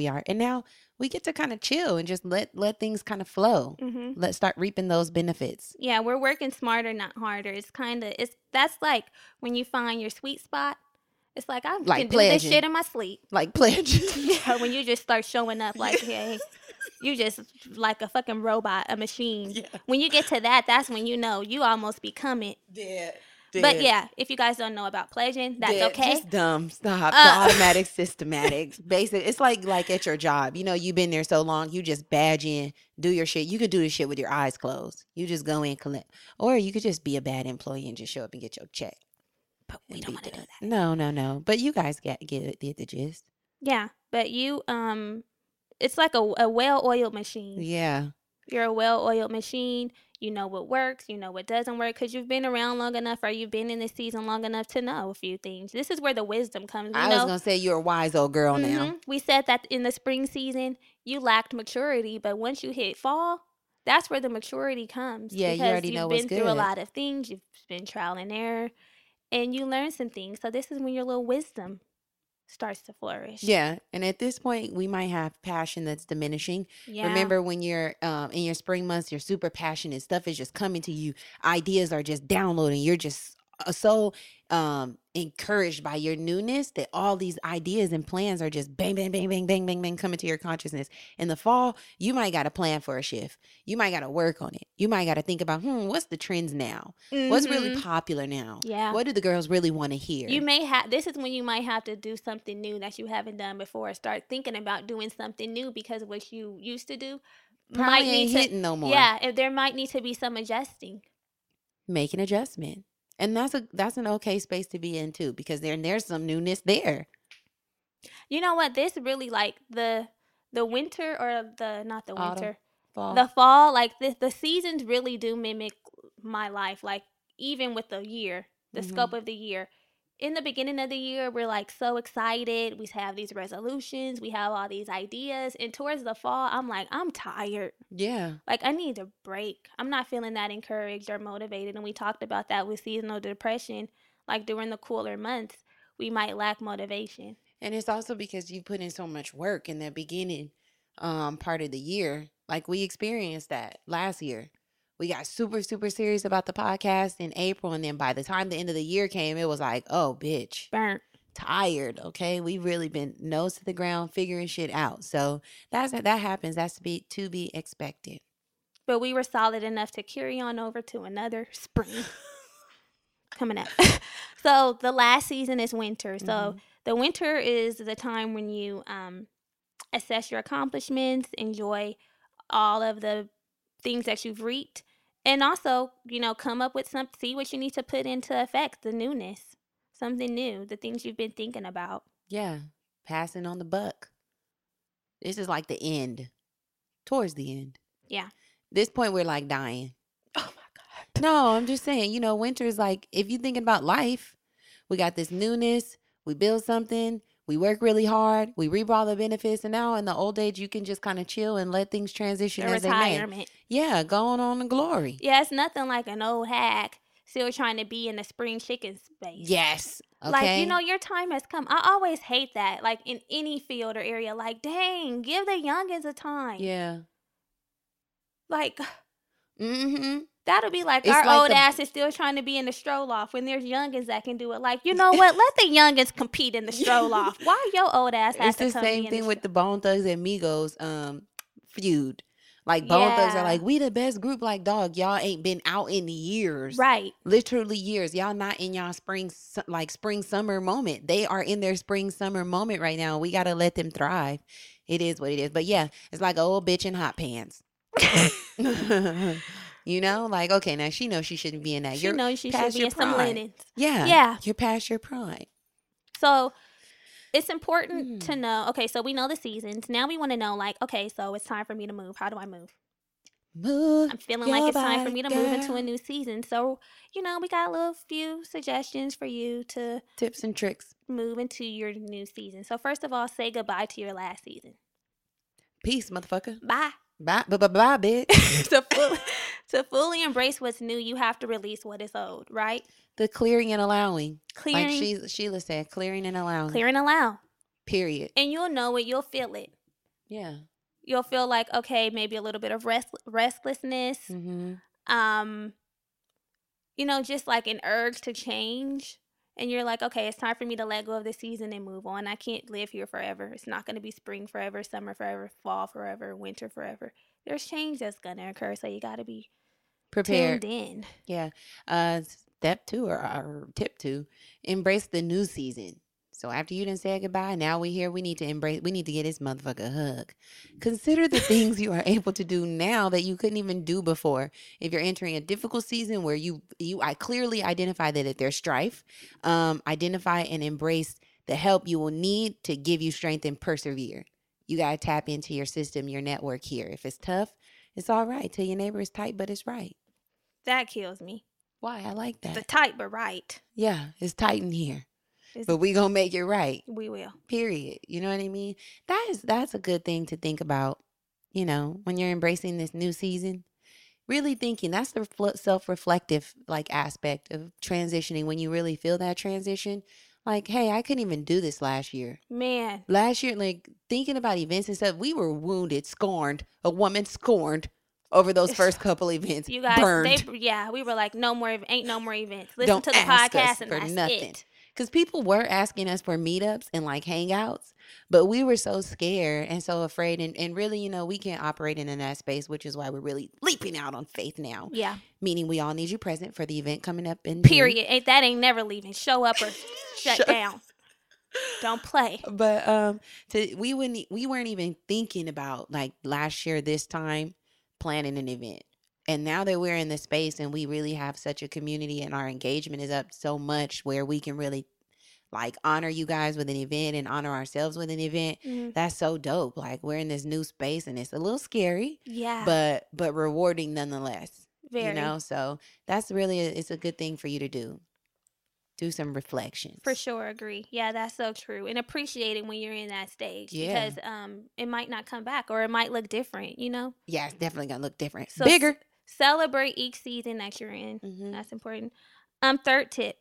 are. And now we get to kind of chill and just let things kind of flow. Mm-hmm. Let's start reaping those benefits. Yeah, we're working smarter, not harder. That's like when you find your sweet spot. It's like, I like can pledging. Do this shit in my sleep. Like pledge. Yeah, when you just start showing up like, hey, you just like a fucking robot, a machine. Yeah. When you get to that's when you know you almost become it. Yeah. Damn. But yeah, if you guys don't know about pledging, that's okay. Just dumb. Stop. The automatic systematics. Basic. It's like at your job. You know, you've been there so long, you just badge in, do your shit. You could do this shit with your eyes closed. You just go in, collect. Or you could just be a bad employee and just show up and get your check. But we don't want to do that. No. But you guys get the gist. Yeah. But you, it's like a well-oiled machine. Yeah. You're a well-oiled machine. You know what works, you know what doesn't work, because you've been around long enough or you've been in this season long enough to know a few things. This is where the wisdom comes. I was going to say you're a wise old girl now. We said that in the spring season, you lacked maturity, but once you hit fall, that's where the maturity comes. Yeah, you already know what's good. Because you've been through a lot of things. You've been trial and error, and you learn some things. So this is when your little wisdom starts to flourish. Yeah. And at this point, we might have passion that's diminishing. Yeah. Remember when you're in your spring months, you're super passionate. Stuff is just coming to you. Ideas are just downloading. You're just so encouraged by your newness that all these ideas and plans are just bang, bang, bang, bang, bang, bang, bang, coming to your consciousness. In the fall, you might got to plan for a shift. You might got to work on it. You might got to think about, what's the trends now? Mm-hmm. What's really popular now? Yeah. What do the girls really want to hear? This is when you might have to do something new that you haven't done before. Start thinking about doing something new because what you used to do might ain't hitting no more. Yeah. There might need to be some adjusting. Make an adjustment. And that's an okay space to be in too, because there's some newness there. You know what? This really like the winter or the not the Autumn, winter, fall. The fall. Like the seasons really do mimic my life. Like even with the year, the scope of the year. In the beginning of the year, we're like so excited. We have these resolutions. We have all these ideas. And towards the fall, I'm like, I'm tired. Yeah. Like I need a break. I'm not feeling that encouraged or motivated. And we talked about that with seasonal depression. Like during the cooler months, we might lack motivation. And it's also because you put in so much work in the beginning part of the year. Like we experienced that last year. We got super, super serious about the podcast in April. And then by the time the end of the year came, it was like, oh, bitch. Burnt. Tired. Okay. We've really been nose to the ground figuring shit out. So that happens. That's to be expected. But we were solid enough to carry on over to another spring coming up. So the last season is winter. So the winter is the time when you assess your accomplishments, enjoy all of the things that you've reaped. And also, come up with see what you need to put into effect, the newness, something new, the things you've been thinking about. Yeah, passing on the buck. This is like the end, towards the end. Yeah. This point, we're like dying. Oh my God. No, I'm just saying, winter is like, if you're thinking about life, we got this newness, we build something, we work really hard, we reap all the benefits, and now in the old age, you can just kind of chill and let things transition as they may. Retirement. Yeah, going on to glory. Yeah, it's nothing like an old hag still trying to be in the spring chicken space. Yes. Okay. Like, your time has come. I always hate that, like in any field or area. Like, dang, give the youngins a time. Yeah. Like, that'll be like it's our like old ass is still trying to be in the stroll off when there's youngins that can do it. Like, you know what? Let the youngins compete in the stroll off. Why your old ass has to come in? It's the same thing with the Bone Thugs and Migos feud. Like, Bone Thugs are like, we the best group. Like, dog, y'all ain't been out in years. Right. Literally years. Y'all not in y'all spring, summer moment. They are in their spring, summer moment right now. We got to let them thrive. It is what it is. But yeah, it's like an old bitch in hot pants. Like, okay, now she knows she shouldn't be in that. She knows she should be in some linens. Yeah. Yeah. You're past your prime. So it's important to know. Okay, so we know the seasons. Now we want to know, like, okay, so it's time for me to move. How do I move? I'm feeling like it's time for me to move into a new season. So, we got a little few suggestions for you to tips and tricks. Move into your new season. So first of all, say goodbye to your last season. Peace, motherfucker. Bye. Bye, bye, bye, bye, bitch. To fully embrace what's new, you have to release what is old, right? The clearing and allowing. Clearing. Like Sheila said, clearing and allowing. Clear and allow. Period. And you'll know it. You'll feel it. Yeah. You'll feel like, okay, maybe a little bit of restlessness. Just like an urge to change. And you're like, okay, it's time for me to let go of the season and move on. I can't live here forever. It's not going to be spring forever, summer forever, fall forever, winter forever. There's change that's going to occur, so you got to be prepared. Tuned in. Yeah. step two or tip two, embrace the new season. So after you done said goodbye, now we're here. We need to embrace. We need to get this motherfucker a hug. Consider the things you are able to do now that you couldn't even do before. If you're entering a difficult season where I clearly identify that there's strife, identify and embrace the help you will need to give you strength and persevere. You got to tap into your system, your network here. If it's tough, it's all right. Till your neighbor is tight, but it's right. That kills me. Why? I like that. The tight, but right. Yeah, it's tight in here. But we gonna make it right. We will. Period. You know what I mean? That's a good thing to think about, you know, when you're embracing this new season. Really thinking, that's the self-reflective aspect of transitioning, when you really feel that transition. Like, hey, I couldn't even do this last year. Man. Last year, thinking about events and stuff, we were wounded, scorned, a woman scorned over those first couple events. You guys, burned. We were like, no more, ain't no more events. Listen Don't to the ask podcast us and for that's nothing. It. Because people were asking us for meetups and hangouts, but we were so scared and so afraid. And really, we can't operate in that space, which is why we're really leaping out on faith now. Yeah. Meaning we all need you present for the event coming up. Period. That ain't never leaving. Show up or shut down. Don't play. But we weren't even thinking about last year this time planning an event. And now that we're in this space and we really have such a community and our engagement is up so much where we can really honor you guys with an event and honor ourselves with an event. Mm-hmm. That's so dope. We're in this new space and it's a little scary. Yeah. But rewarding nonetheless. Very. So that's really, it's a good thing for you to do. Do some reflections. For sure. Agree. Yeah, that's so true. And appreciate it when you're in that stage. Yeah. Because it might not come back or it might look different, Yeah, it's definitely going to look different. So bigger. Celebrate each season that you're in. Mm-hmm. That's important. Third tip,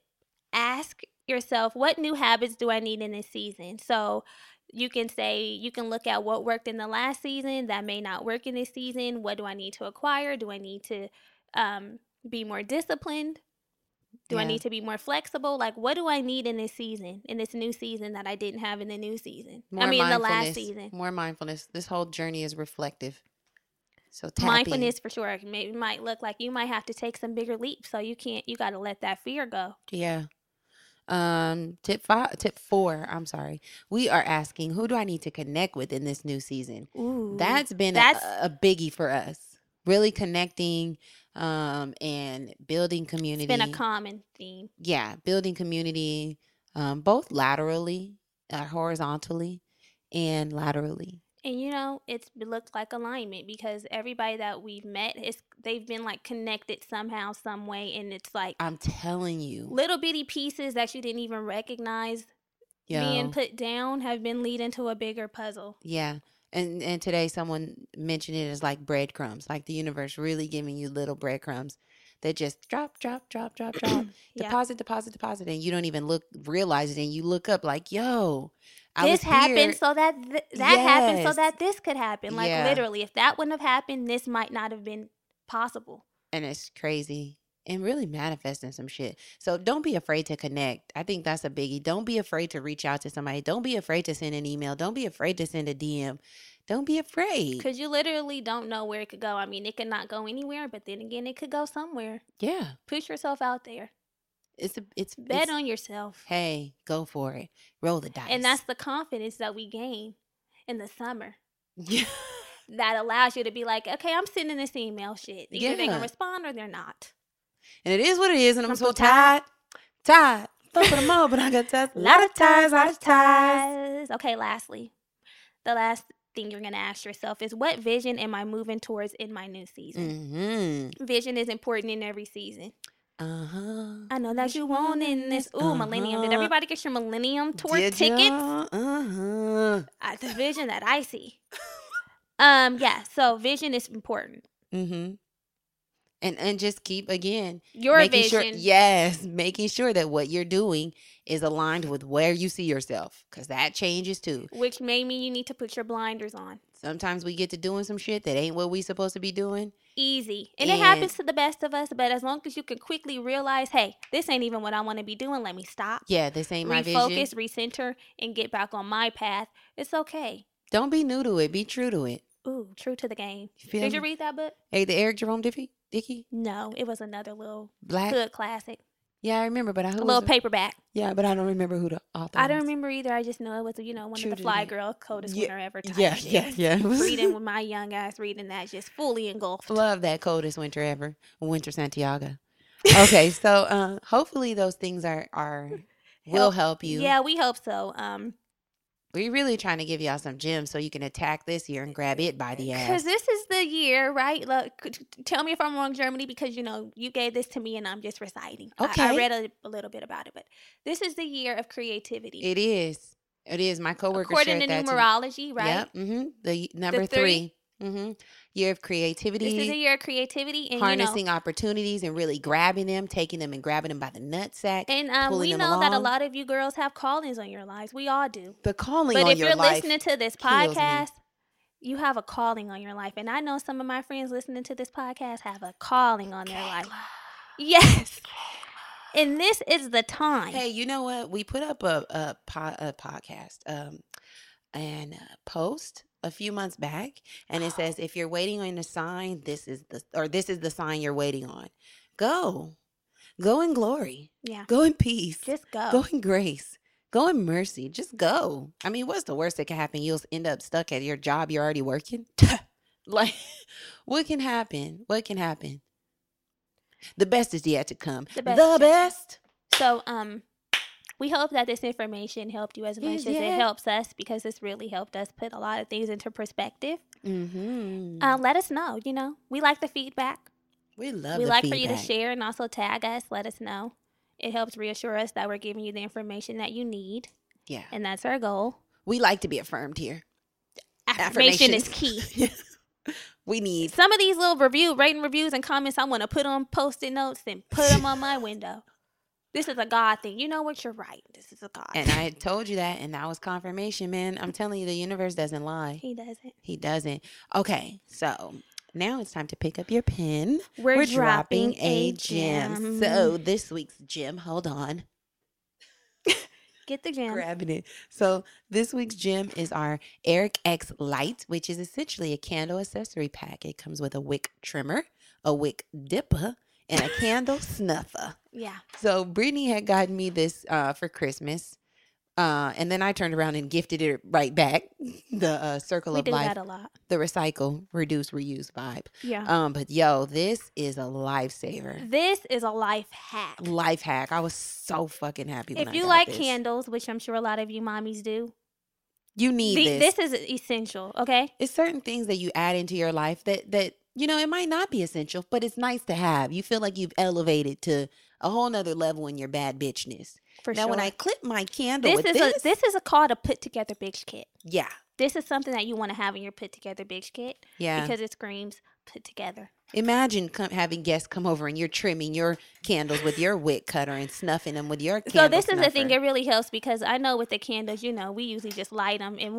ask yourself, what new habits do I need in this season? So you can look at what worked in the last season that may not work in this season. What do I need to acquire? Do I need to be more disciplined? Do I need to be more flexible? What do I need in this season, in this new season that I didn't have in the new season? In the last season. More mindfulness. This whole journey is reflective. So mindfulness in. For sure. It might look like you might have to take some bigger leaps. So you got to let that fear go. Yeah. Tip four, we are asking, who do I need to connect with in this new season? Ooh, that's been a biggie for us. Really connecting, and building community. It's been a common theme. Yeah. Building community, both laterally, horizontally and laterally. And it's looked like alignment because everybody that we've met, they've been connected somehow, some way. And it's I'm telling you. Little bitty pieces that you didn't even recognize being put down have been leading to a bigger puzzle. Yeah. And today someone mentioned it as breadcrumbs, the universe really giving you little breadcrumbs that just drop, drop, deposit. And you don't even realize it. And you look up yo. This happened so that happened so that this could happen. Literally, if that wouldn't have happened, this might not have been possible. And it's crazy and really manifesting some shit. So don't be afraid to connect. I think that's a biggie. Don't be afraid to reach out to somebody. Don't be afraid to send an email. Don't be afraid to send a DM. Don't be afraid. Because you literally don't know where it could go. I mean, it could not go anywhere, but then again, it could go somewhere. Yeah. Push yourself out there. It's on yourself. Hey, go for it. Roll the dice. And that's the confidence that we gain in the summer. Yeah. That allows you to be okay, I'm sending this email shit. Either they're going to respond or they're not. And it is what it is. And I'm so tired. Fuck with them all, but I got tired. A lot of ties. Okay, lastly, the last thing you're going to ask yourself is, what vision am I moving towards in my new season? Mm-hmm. Vision is important in every season. Uh-huh. I know that you want in this. Ooh, uh-huh. Millennium. Did everybody get your Millennium Tour tickets? Uh-huh. The vision that I see. Yeah, so vision is important. Mm-hmm. And just keep, again. Your vision. Making sure that what you're doing is aligned with where you see yourself. Because that changes too. Which may mean you need to put your blinders on. Sometimes we get to doing some shit that ain't what we supposed to be doing. Easy. And it happens to the best of us, but as long as you can quickly realize, hey, this ain't even what I want to be doing. Let me stop. Yeah, this ain't my vision. Refocus, recenter, and get back on my path. It's okay. Don't be new to it. Be true to it. Ooh, true to the game. Did you read that book? Hey, the Eric Jerome Dickey? No, it was another little good classic. Yeah, I remember, but I a little paperback. Yeah, but I don't remember who the author was. I don't remember either. I just know it was, you know, one of the Fly Girl coldest winter ever. Yeah. Reading with my young ass, reading that just fully engulfed. Love that coldest winter ever, Winter Santiago. Okay, so hopefully those things are will help you. Yeah, we hope so. We're really trying to give y'all some gems so you can attack this year and grab it by the ass. Because this is the year, right? Look, tell me if I'm wrong, Germani, because, you know, you gave this to me and I'm just reciting. Okay. I read a little bit about it, but this is the year of creativity. It is. It is. My coworker according to that numerology, right? Yep. Mm-hmm. The number three. Mm-hmm. Year of creativity. This is a year of creativity and harnessing opportunities and really grabbing them, taking them and grabbing them by the nutsack. And we know that a lot of you girls have callings on your lives. We all do. The calling on your life. But if you're listening to this podcast, you have a calling on your life. And I know some of my friends listening to this podcast have a calling on their life. Yes. And this is the time. Hey, you know what? We put up a podcast and a post a few months back, and it says, if you're waiting on a sign, this is the sign you're waiting on. Go in glory. Yeah. Go in peace. Just go. Go in grace. Go in mercy. Just go. I mean, what's the worst that can happen? You'll end up stuck at your job you're already working. Like, what can happen? What can happen? The best is yet to come. The best. So, we hope that this information helped you as much as it helps us, because it's really helped us put a lot of things into perspective. Mm-hmm. Let us know. You know, we like the feedback. We love the feedback. We like for you to share and also tag us. Let us know. It helps reassure us that we're giving you the information that you need. Yeah. And that's our goal. We like to be affirmed here. Affirmation is key. We need. Some of these little rating reviews and comments I want to put on Post-it notes and put them on my window. This is a God thing. You know what? You're right. This is a God thing. And I had told you that, and that was confirmation, man. I'm telling you, the universe doesn't lie. He doesn't. Okay, so now it's time to pick up your pen. We're dropping a gem. So this week's gem, hold on. Get the gem. Grabbing it. So this week's gem is our Eric X Light, which is essentially a candle accessory pack. It comes with a wick trimmer, a wick dipper, and a candle snuffer. Yeah. So Brittany had gotten me this for Christmas. And then I turned around and gifted it right back. The circle of life. We do that a lot. The recycle, reduce, reuse vibe. Yeah. But yo, this is a lifesaver. This is a life hack. Life hack. I was so fucking happy when I got this. If you like candles, which I'm sure a lot of you mommies do. You need this. This is essential, okay? It's certain things that you add into your life that you know, it might not be essential, but it's nice to have. You feel like you've elevated to a whole nother level in your bad bitchness. Now, when I clip my candle this is a call to put together bitch kit. Yeah. This is something that you want to have in your put together bitch kit. Yeah. Because it screams put together. Imagine having guests come over and you're trimming your candles with your wick cutter and snuffing them with your candle. So this snuffer is the thing. It really helps, because I know with the candles, you know, we usually just light them. And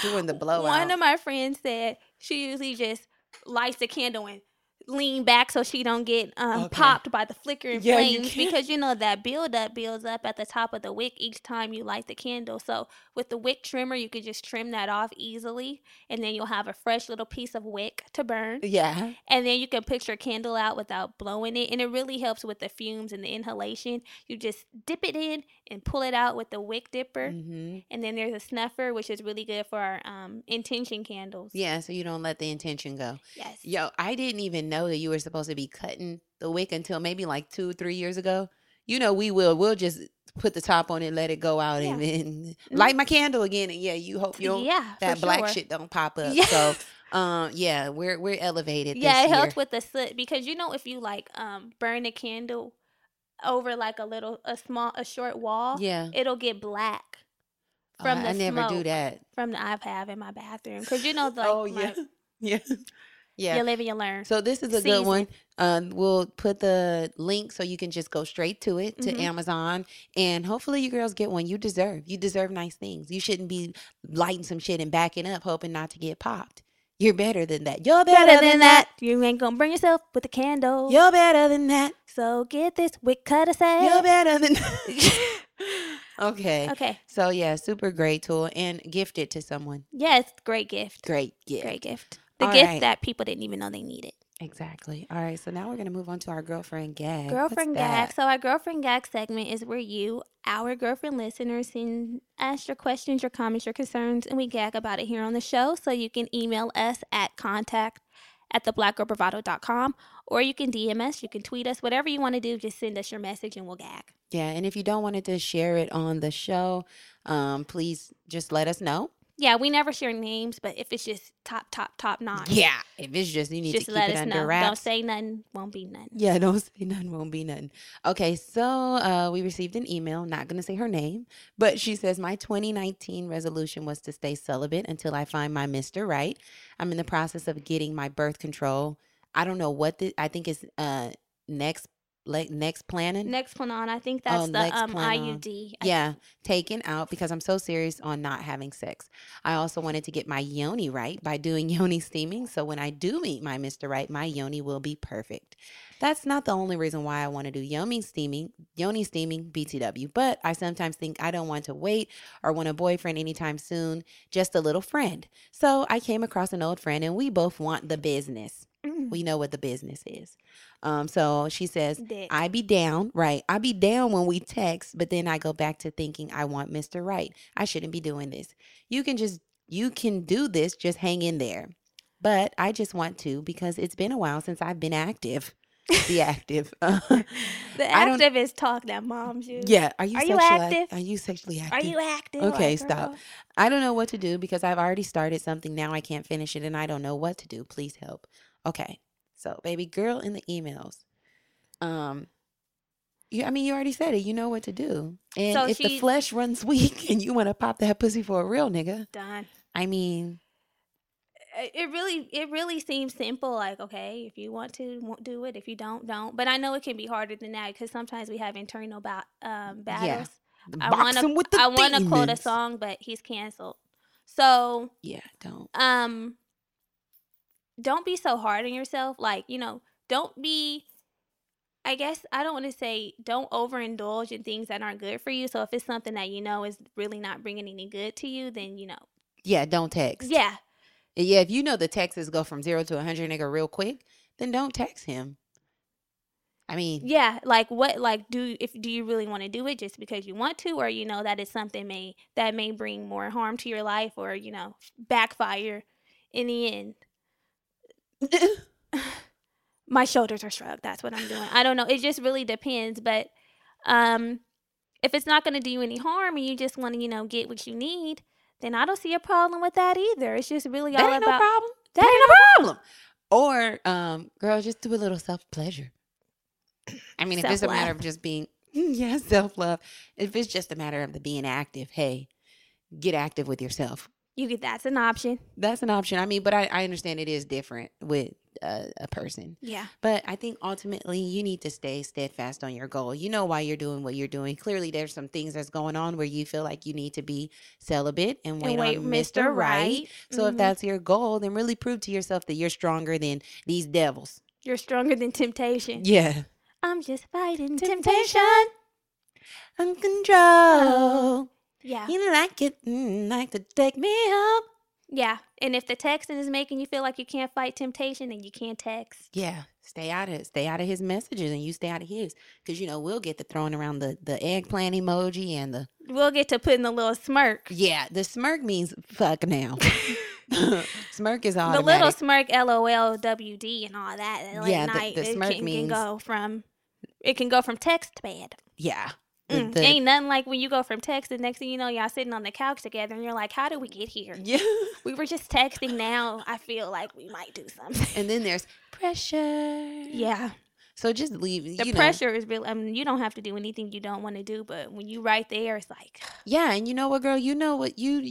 doing the blowout. One of my friends said she usually just lights the candle and lean back so she don't get popped by the flickering flames, because you know that builds up at the top of the wick each time you light the candle. So with the wick trimmer, you can just trim that off easily, and then you'll have a fresh little piece of wick to burn. Yeah. And then you can put your candle out without blowing it, and it really helps with the fumes and the inhalation. You just dip it in and pull it out with the wick dipper. Mm-hmm. And then there's a snuffer, which is really good for our intention candles. Yeah, so you don't let the intention go. Yes. Yo, I didn't even know that you were supposed to be cutting the wick until maybe like 2-3 years ago. You know, we'll just put the top on it, let it go out, and then light my candle again. And you hope you don't, that black shit don't pop up. Yeah. So, we're elevated this year. Yeah, it helps with the soot, because you know, if you like burn a candle over like a short wall, it'll get black from the smoke. I never do that. From the I have in my bathroom, because you know, like you live and you learn. So this is a good one. We'll put the link so you can just go straight to it, to Amazon, and hopefully you girls get one. You deserve nice things. You shouldn't be lighting some shit and backing up hoping not to get popped. You're better than that. You're better than that. You ain't gonna burn yourself with a candle. You're better than that. So get this wick cutter set. You're better than that. Okay. So yeah, super great tool, and gift it to someone. Yes, great gift. The gift that people didn't even know they needed. Exactly. All right. So now we're going to move on to our girlfriend gag. Girlfriend gag. So our girlfriend gag segment is where you, our girlfriend listeners, send us your questions, your comments, your concerns, and we gag about it here on the show. So you can email us at contact@theblackgirlbravado.com, or you can DM us, you can tweet us, whatever you want to do, just send us your message and we'll gag. Yeah. And if you don't want to share it on the show, please just let us know. Yeah, we never share names, but if it's just top notch. Yeah, if it's just, you need just to keep it under wraps. Don't say nothing, won't be nothing. Yeah, don't say nothing, won't be nothing. Okay, so we received an email, not going to say her name, but she says, my 2019 resolution was to stay celibate until I find my Mr. Right. I'm in the process of getting my birth control. I don't know what the, I think it's Nexplanon. I think that's the IUD. Yeah, taken out because I'm so serious on not having sex. I also wanted to get my yoni right by doing yoni steaming. So when I do meet my Mr. Right, my yoni will be perfect. That's not the only reason why I want to do yoni steaming, BTW. But I sometimes think I don't want to wait or want a boyfriend anytime soon, just a little friend. So I came across an old friend and we both want the business. We know what the business is. So she says, Dick. I be down, right? I be down when we text, but then I go back to thinking I want Mr. Right. I shouldn't be doing this. You can do this, just hang in there. But I just want to because it's been a while since I've been active. Be active. The active is talk that moms use. Yeah. Are you sexually active? Are you active? Okay, like, stop. Girl. I don't know what to do because I've already started something. Now I can't finish it and I don't know what to do. Please help. Okay, so baby girl in the emails, you already said it. You know what to do. And so if the flesh runs weak and you want to pop that pussy for a real nigga, done. I mean, it really seems simple. Like, okay, if you want to, won't do it. If you don't, don't. But I know it can be harder than that because sometimes we have internal battles. Yeah. I want to quote a song, but he's canceled. So yeah, don't. Don't be so hard on yourself. Like, don't be, I guess I don't want to say don't overindulge in things that aren't good for you. So if it's something that is really not bringing any good to you, then, Yeah, don't text. Yeah. Yeah, if the texts go from 0 to 100 nigga real quick, then don't text him. I mean. Yeah, like what, like do you really want to do it just because you want to, or that is something that may bring more harm to your life or, backfire in the end. My shoulders are shrugged. That's what I'm doing. I don't know. It just really depends. But if it's not going to do you any harm and you just want to, get what you need, then I don't see a problem with that either. It's just really all about. That ain't no problem. Or, girl, just do a little self-pleasure. I mean, if it's a matter of just being, self-love. If it's just a matter of being active, hey, get active with yourself. That's an option. That's an option. I mean, but I understand it is different with a person. Yeah. But I think ultimately you need to stay steadfast on your goal. You know why you're doing what you're doing. Clearly there's some things that's going on where you feel like you need to be celibate and wait on Mr. Right. So if that's your goal, then really prove to yourself that you're stronger than these devils. You're stronger than temptation. Yeah. I'm just fighting temptation. I'm control. Yeah. You like it, like to take me up. Yeah. And if the texting is making you feel like you can't fight temptation, then you can't text. Yeah. Stay out of his messages and you stay out of his. Because, we'll get to throwing around the eggplant emoji and the... We'll get to putting the little smirk. Yeah. The smirk means fuck now. Smirk is automatic. The little smirk, LOL, WD and all that. The smirk means... It can go from text to bed. Yeah. Ain't nothing like when you go from text and next thing y'all sitting on the couch together and you're like, how did we get here? Yeah. We were just texting. Now I feel like we might do something. And then there's pressure. Yeah. So just leave. The pressure is real. I mean, you don't have to do anything you don't want to do, but when you right there, it's like. Yeah. And you know what, girl, you know what you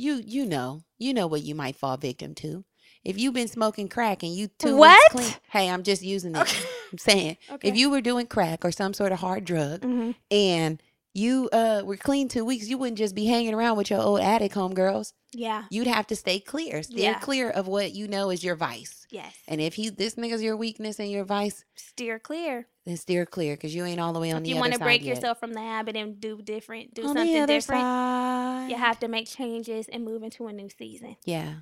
know what you might fall victim to. If you've been smoking crack and you 2 weeks clean, hey, I'm just using it. Okay. I'm saying if you were doing crack or some sort of hard drug and you were clean 2 weeks, you wouldn't just be hanging around with your old addict homegirls. Yeah. You'd have to stay clear. Clear of what is your vice. Yes. And if this nigga's your weakness and your vice. Steer clear. Then steer clear because you ain't all the way on the other side. If you want to break yourself from the habit and do something different, you have to make changes and move into a new season. Yeah.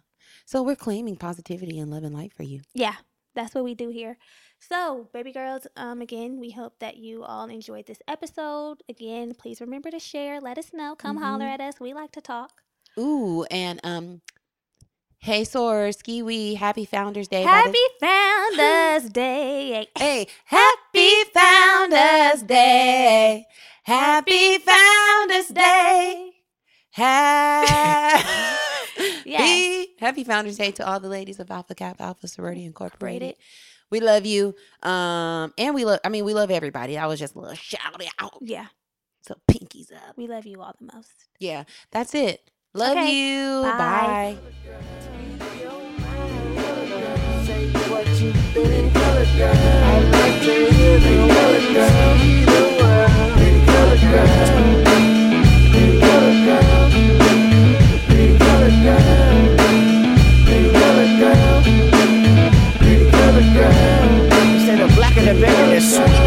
So we're claiming positivity and love and light for you. Yeah. that's what we do here. So, baby girls, again, we hope that you all enjoyed this episode. Again, please remember to share. Let us know. Come holler at us. We like to talk. Ooh, and hey, Sora, Ski-Wee, happy Founders Day. Happy Founders Day. Hey, happy Founders Day. Happy Founders Day. Happy Founders Day to all the ladies of Alpha Kappa Alpha Sorority Incorporated. We love you. And we love everybody. That was just a little shout out. Yeah. So pinkies up. We love you all the most. Yeah. That's it. Love you. Bye. Instead of black and the bigger,